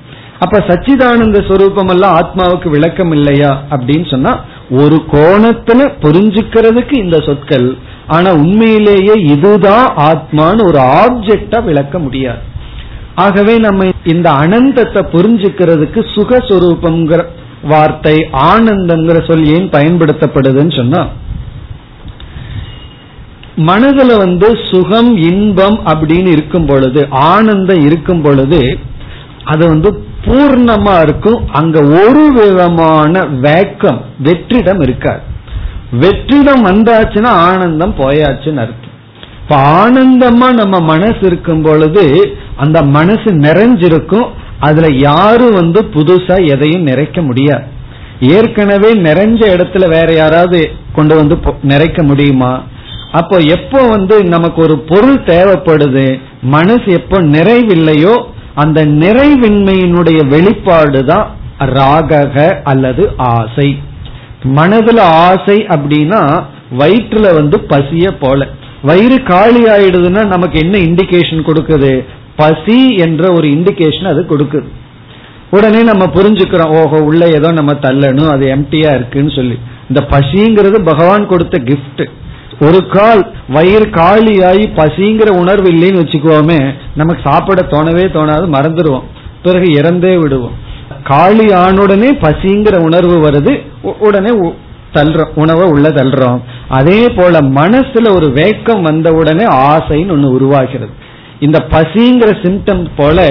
அப்ப சச்சிதானந்த ஸ்வரூபம் எல்லாம் ஆத்மாவுக்கு விளக்கம் இல்லையா அப்படின்னு சொன்னா ஒரு கோணத்துல புரிஞ்சுக்கிறதுக்கு இந்த சொற்கள், ஆனா உண்மையிலேயே இதுதான் ஆத்மான்னு ஒரு ஆப்ஜெக்டா விளக்க முடியாது. ஆகவே நம்ம இந்த அனந்தத்தை புரிஞ்சுக்கிறதுக்கு சுகஸ்வரூபம்ங்கிற வார்த்தை, ஆனந்தங்கிற சொல் ஏன் பயன்படுத்தப்படுதுன்னு சொன்னா, மனதுல வந்து சுகம் இன்பம் அப்படின்னு இருக்கும் பொழுது, ஆனந்தம் இருக்கும் பொழுது அது வந்து பூர்ணமா இருக்கும். அங்க ஒரு விதமான வேக்கம், வெற்றிடம் இருக்காது. வெற்றிடம் வந்தாச்சுன்னா ஆனந்தம் போயாச்சுன்னு அர்த்தம். இப்ப ஆனந்தமா நம்ம மனசு இருக்கும் பொழுது அந்த மனசு நிறைஞ்சிருக்கும், அதுல யாரும் வந்து புதுசா எதையும் நிறைக்க முடியாது. ஏற்கனவே நிறைஞ்ச இடத்துல வேற யாராவது கொண்டு வந்து நிறைக்க முடியுமா? அப்போ எப்போ வந்து நமக்கு ஒரு பொருள் தேவைப்படுது, மனசு எப்போ நிறைவில்லையோ அந்த நிறைவின்மையினுடைய வெளிப்பாடுதான் ராகக அல்லது ஆசை. மனதுல ஆசை அப்படின்னா வயிற்றுல வந்து பசிய போல. வயிறு காலி ஆயிடுதுன்னா நமக்கு என்ன இண்டிகேஷன் கொடுக்குது? பசி என்ற ஒரு இண்டிகேஷன் அது கொடுக்குது. உடனே நம்ம புரிஞ்சுக்கிறோம், ஓஹோ உள்ள ஏதோ நம்ம தள்ளணும், அது எம்டியா இருக்குன்னு சொல்லி. இந்த பசிங்கிறது பகவான் கொடுத்த கிஃப்ட். ஒரு கால் வயிறு காலியாகி பசிங்கிற உணர்வு இல்லைன்னு வச்சுக்கோமே, நமக்கு சாப்பிட தோணவே தோணாது, மறந்துடுவோம், பிறகு இறந்தே விடுவோம். காளி ஆணுடனே பசிங்கிற உணர்வு வருது, உடனே தள்ளுறோம், உணவை உள்ள தள்ளுறோம். அதே போல மனசுல ஒரு வேக்கம் வந்த உடனே ஆசைன்னு ஒண்ணு உருவாகிறது. இந்த பசிங்கிற சிம்டம் போல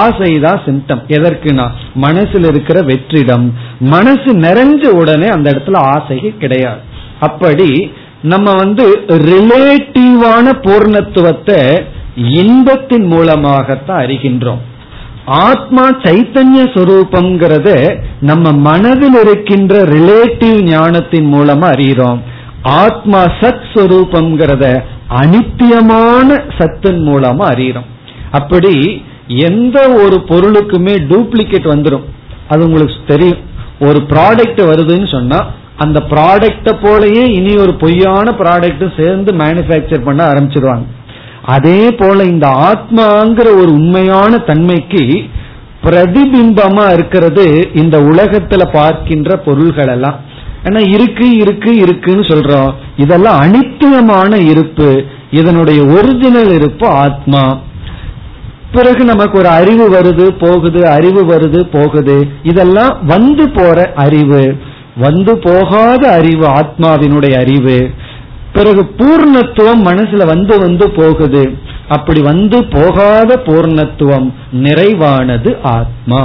ஆசைதான் சிம்டம். எதற்குனா மனசுல இருக்கிற வெற்றிடம். மனசு நிறைஞ்ச உடனே அந்த இடத்துல ஆசைக்கு கிடையாது. அப்படி நம்ம ரிலேட்டிவான பூர்ணத்துவத்தை இன்பத்தின் மூலமாகத்தான் அறிகின்றோம். ஆத்மா சைத்தன்ய சொரூபம்ங்கிறத நம்ம மனதில் இருக்கின்ற ரிலேட்டிவ் ஞானத்தின் மூலமா அறிகிறோம். ஆத்மா சத் சொரூபம்ங்கிறத அனித்தியமான சத்தின் மூலமா அறிகிறோம். அப்படி எந்த ஒரு பொருளுக்குமே டூப்ளிகேட் வந்துடும், அது உங்களுக்கு தெரியும். ஒரு ப்ராடக்ட் வருதுன்னு சொன்னா அந்த ப்ராடக்ட போலயே இனி ஒரு பொய்யான ப்ராடக்ட் சேர்ந்து மேனுபேக்சர் பண்ண ஆரம்பிச்சிருவாங்க. அதே போல இந்த ஆத்மாங்கிற ஒரு உண்மையான தன்மைக்கு பிரதிபிம்பமா இருக்கிறது இந்த உலகத்துல பார்க்கின்ற பொருள்கள் எல்லாம். ஏன்னா இருக்கு இருக்கு இருக்குன்னு சொல்றோம், இதெல்லாம் அனித்தியமான இருப்பு. இதனுடைய ஒரிஜினல் இருப்பு ஆத்மா. பிறகு நமக்கு ஒரு அறிவு வருது போகுது, அறிவு வருது போகுது, இதெல்லாம் வந்து போற அறிவு, வந்து போகாத அறிவு ஆத்மாவினுடைய அறிவு. பிறகு பூர்ணத்துவம் மனசுல வந்து வந்து போகுது. அப்படி வந்து போகாத பூர்ணத்துவம் நிறைவானது ஆத்மா.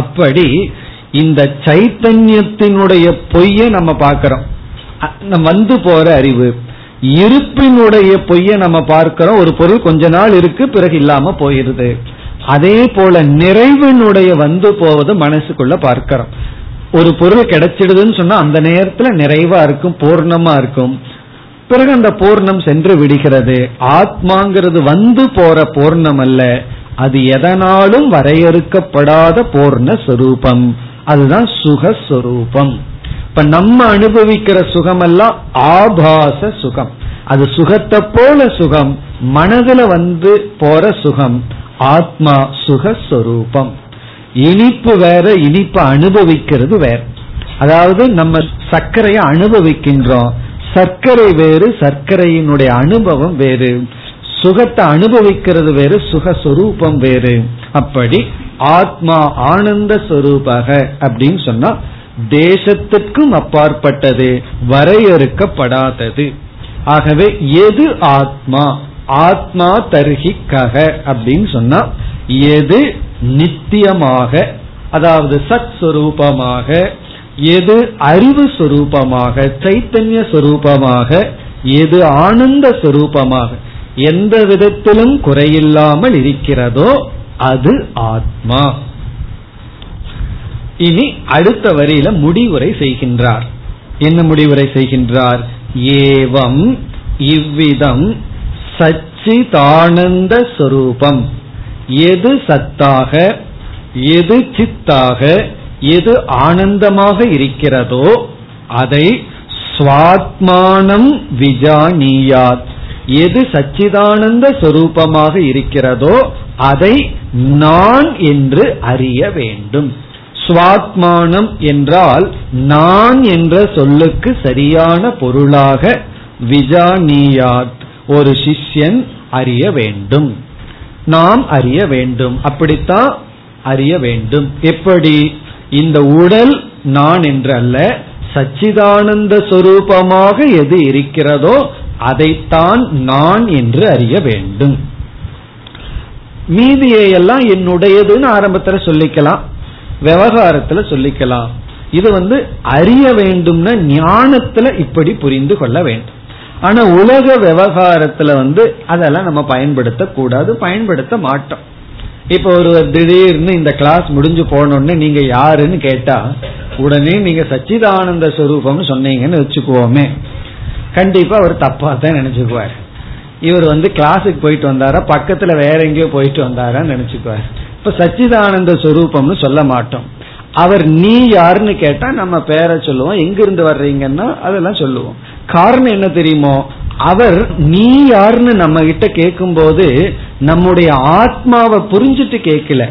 அப்படி இந்த சைத்தன்யத்தினுடைய பொய்ய நம்ம பார்க்கிறோம், வந்து போற அறிவு. இருப்பினுடைய பொய்ய நம்ம பார்க்கிறோம், ஒரு பொருள் கொஞ்ச நாள் இருக்கு பிறகு இல்லாம போயிருது. அதே போல நிறைவினுடைய வந்து போவது மனசுக்குள்ள பார்க்கிறோம். ஒரு பொருள் கிடைச்சிடுதுன்னு சொன்னா அந்த நேரத்துல நிறைவா இருக்கும், பூர்ணமா இருக்கும். பிறகு அந்த பூர்ணம் சென்று விடுகிறது. ஆத்மாங்கிறது வந்து போற பூர்ணம் அல்ல, அது எதனாலும் வரையறுக்கப்படாத பூர்ண சொரூபம். அதுதான் சுகஸ்வரூபம். இப்ப நம்ம அனுபவிக்கிற சுகமெல்லாம் ஆபாச சுகம். அது சுகத்தை போல சுகம், மனதுல வந்து போற சுகம். ஆத்மா சுகஸ்வரூபம். இனிப்பு வேற, இனிப்பை அனுபவிக்கிறது வேற. அதாவது நம்ம சர்க்கரையை அனுபவிக்கின்றோம், சர்க்கரை வேறு, சர்க்கரையினுடைய அனுபவம் வேறு. சுகத்தை அனுபவிக்கிறது வேறு, சுகஸ்வரூபம் வேறு. அப்படி ஆத்மா ஆனந்த சொரூபக அப்படின்னு சொன்னா தேசத்திற்கும் அப்பாற்பட்டது, வரையறுக்கப்படாதது. ஆகவே எது ஆத்மா? ஆத்மா தர்ஹிக்கக அப்படின்னு சொன்னா எது நித்தியமாக, அதாவது சத் சுரூபமாக, எது அறிவு சுரூபமாக, சைத்தன்ய சுரூபமாக, எது ஆனந்த சுரூபமாக, எந்த விதத்திலும் குறையில்லாமல் இருக்கிறதோ அது ஆத்மா. இனி அடுத்த வரியில முடிவுரை செய்கின்றார். என்ன முடிவுரை செய்கின்றார்? ஏவம் இவ்விதம் சச்சிதானந்த சொரூபம், எது சத்தாக, எது சித்தாக, எது ஆனந்தமாக இருக்கிறதோ அதை ஸ்வாத்மானம் விஜானியாத், எது சச்சிதானந்த சொரூபமாக இருக்கிறதோ அதை நான் என்று அறிய வேண்டும். ஸ்வாத்மானம் என்றால் நான் என்ற சொல்லுக்கு சரியான பொருளாக விஜானியாத் ஒரு சிஷ்யன் அறிய வேண்டும், நாம் அறிய வேண்டும். அப்படித்தான் அறிய வேண்டும். எப்படி? இந்த உடல் நான் என்றல்ல, சச்சிதானந்த சொரூபமாக எது இருக்கிறதோ அதைத்தான் நான் என்று அறிய வேண்டும். மீதியெல்லாம் என்னுடையதுன்னு ஆரம்பத்துல சொல்லிக்கலாம், விவகாரத்துல சொல்லிக்கலாம். இது அறிய வேண்டும்னா ஞானத்துல இப்படி புரிந்து கொள்ள வேண்டும். ஆனா உலக விவகாரத்துல அதெல்லாம் நம்ம பயன்படுத்த கூடாது, பயன்படுத்த மாட்டோம். இப்ப ஒரு திடீர்னு இந்த கிளாஸ் முடிஞ்சு போனோடனே நீங்க யாருன்னு கேட்டா உடனே நீங்க சச்சிதானந்த சொரூபம்னு சொன்னீங்கன்னு வச்சுக்குவோமே, கண்டிப்பா அவர் தப்பா தான் நினைச்சுக்குவார். இவர் கிளாஸுக்கு போயிட்டு வந்தாரா, பக்கத்துல வேற எங்கேயோ போயிட்டு வந்தாரான்னு நினைச்சுக்குவார். இப்ப சச்சிதானந்த சொரூபம்னு சொல்ல மாட்டோம். அவர் நீ யாருன்னு கேட்டா நம்ம பேரை சொல்லுவோம், எங்கிருந்து வர்றீங்கன்னா அதெல்லாம் சொல்லுவோம். காரணம் என்ன தெரியுமோ, அவர் நீ யாருன்னு நம்ம கிட்ட கேட்கும் போது நம்முடைய ஆத்மாவை புரிஞ்சுட்டு கேட்கல,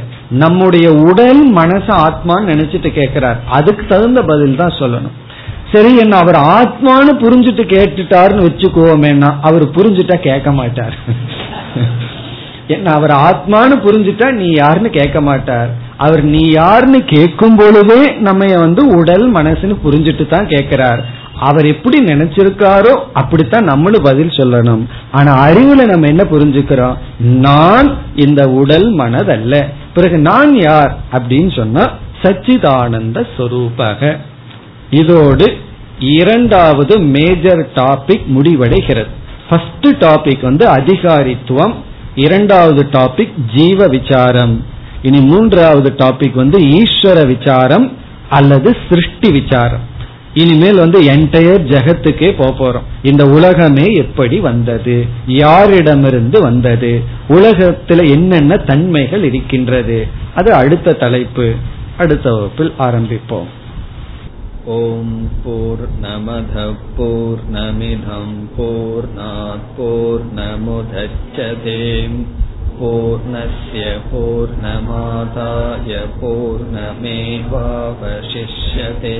நம்முடைய உடல் மனசு ஆத்மான்னு நினைச்சிட்டு கேட்கிறார், அதுக்கு தகுந்த பதில் தான் சொல்லணும். சரி, என்ன அவர் ஆத்மான்னு புரிஞ்சுட்டு கேட்டுட்டாருன்னு வச்சுக்குவோமேன்னா அவர் புரிஞ்சுட்டா கேட்க மாட்டார். என்ன அவர் ஆத்மான்னு புரிஞ்சுட்டா நீ யாருன்னு கேட்க மாட்டார். அவர் நீ யாருன்னு கேட்கும் பொழுதே நம்ம வந்து உடல் மனசுன்னு புரிஞ்சுட்டு தான் கேட்கிறார். அவர் எப்படி நினைச்சிருக்காரோ அப்படித்தான் நம்மளும் பதில் சொல்லணும். ஆனா அறிவுல நம்ம என்ன புரிஞ்சுக்கிறோம், நான் இந்த உடல் மனதல்ல. பிறகு நான் யார் அப்படின்னு சொன்னா சச்சிதானந்த ஸ்வரூபக. இதோடு இரண்டாவது மேஜர் டாபிக் முடிவடைகிறது. ஃபர்ஸ்ட் டாபிக் வந்து அதிகாரித்துவம், இரண்டாவது டாபிக் ஜீவ விசாரம், இனி மூன்றாவது டாபிக் வந்து ஈஸ்வர விசாரம் அல்லது சிருஷ்டி விசாரம். இனிமேல் வந்து என்டையர் ஜெகத்துக்கே போறோம். இந்த உலகமே எப்படி வந்தது, யாரிடமிருந்து வந்தது, உலகத்துல என்னென்ன தன்மைகள் இருக்கின்றது, அது அடுத்த தலைப்பு, அடுத்த வகுப்பில் ஆரம்பிப்போம். ஓம் பூர்ணமத பூர்ணமிதம் பூர்ணாத் பூர்ணமுதச்யதே பூர்ணஸ்ய பூர்ணமாதாய பூர்ணமேவாவசிஷ்யதே.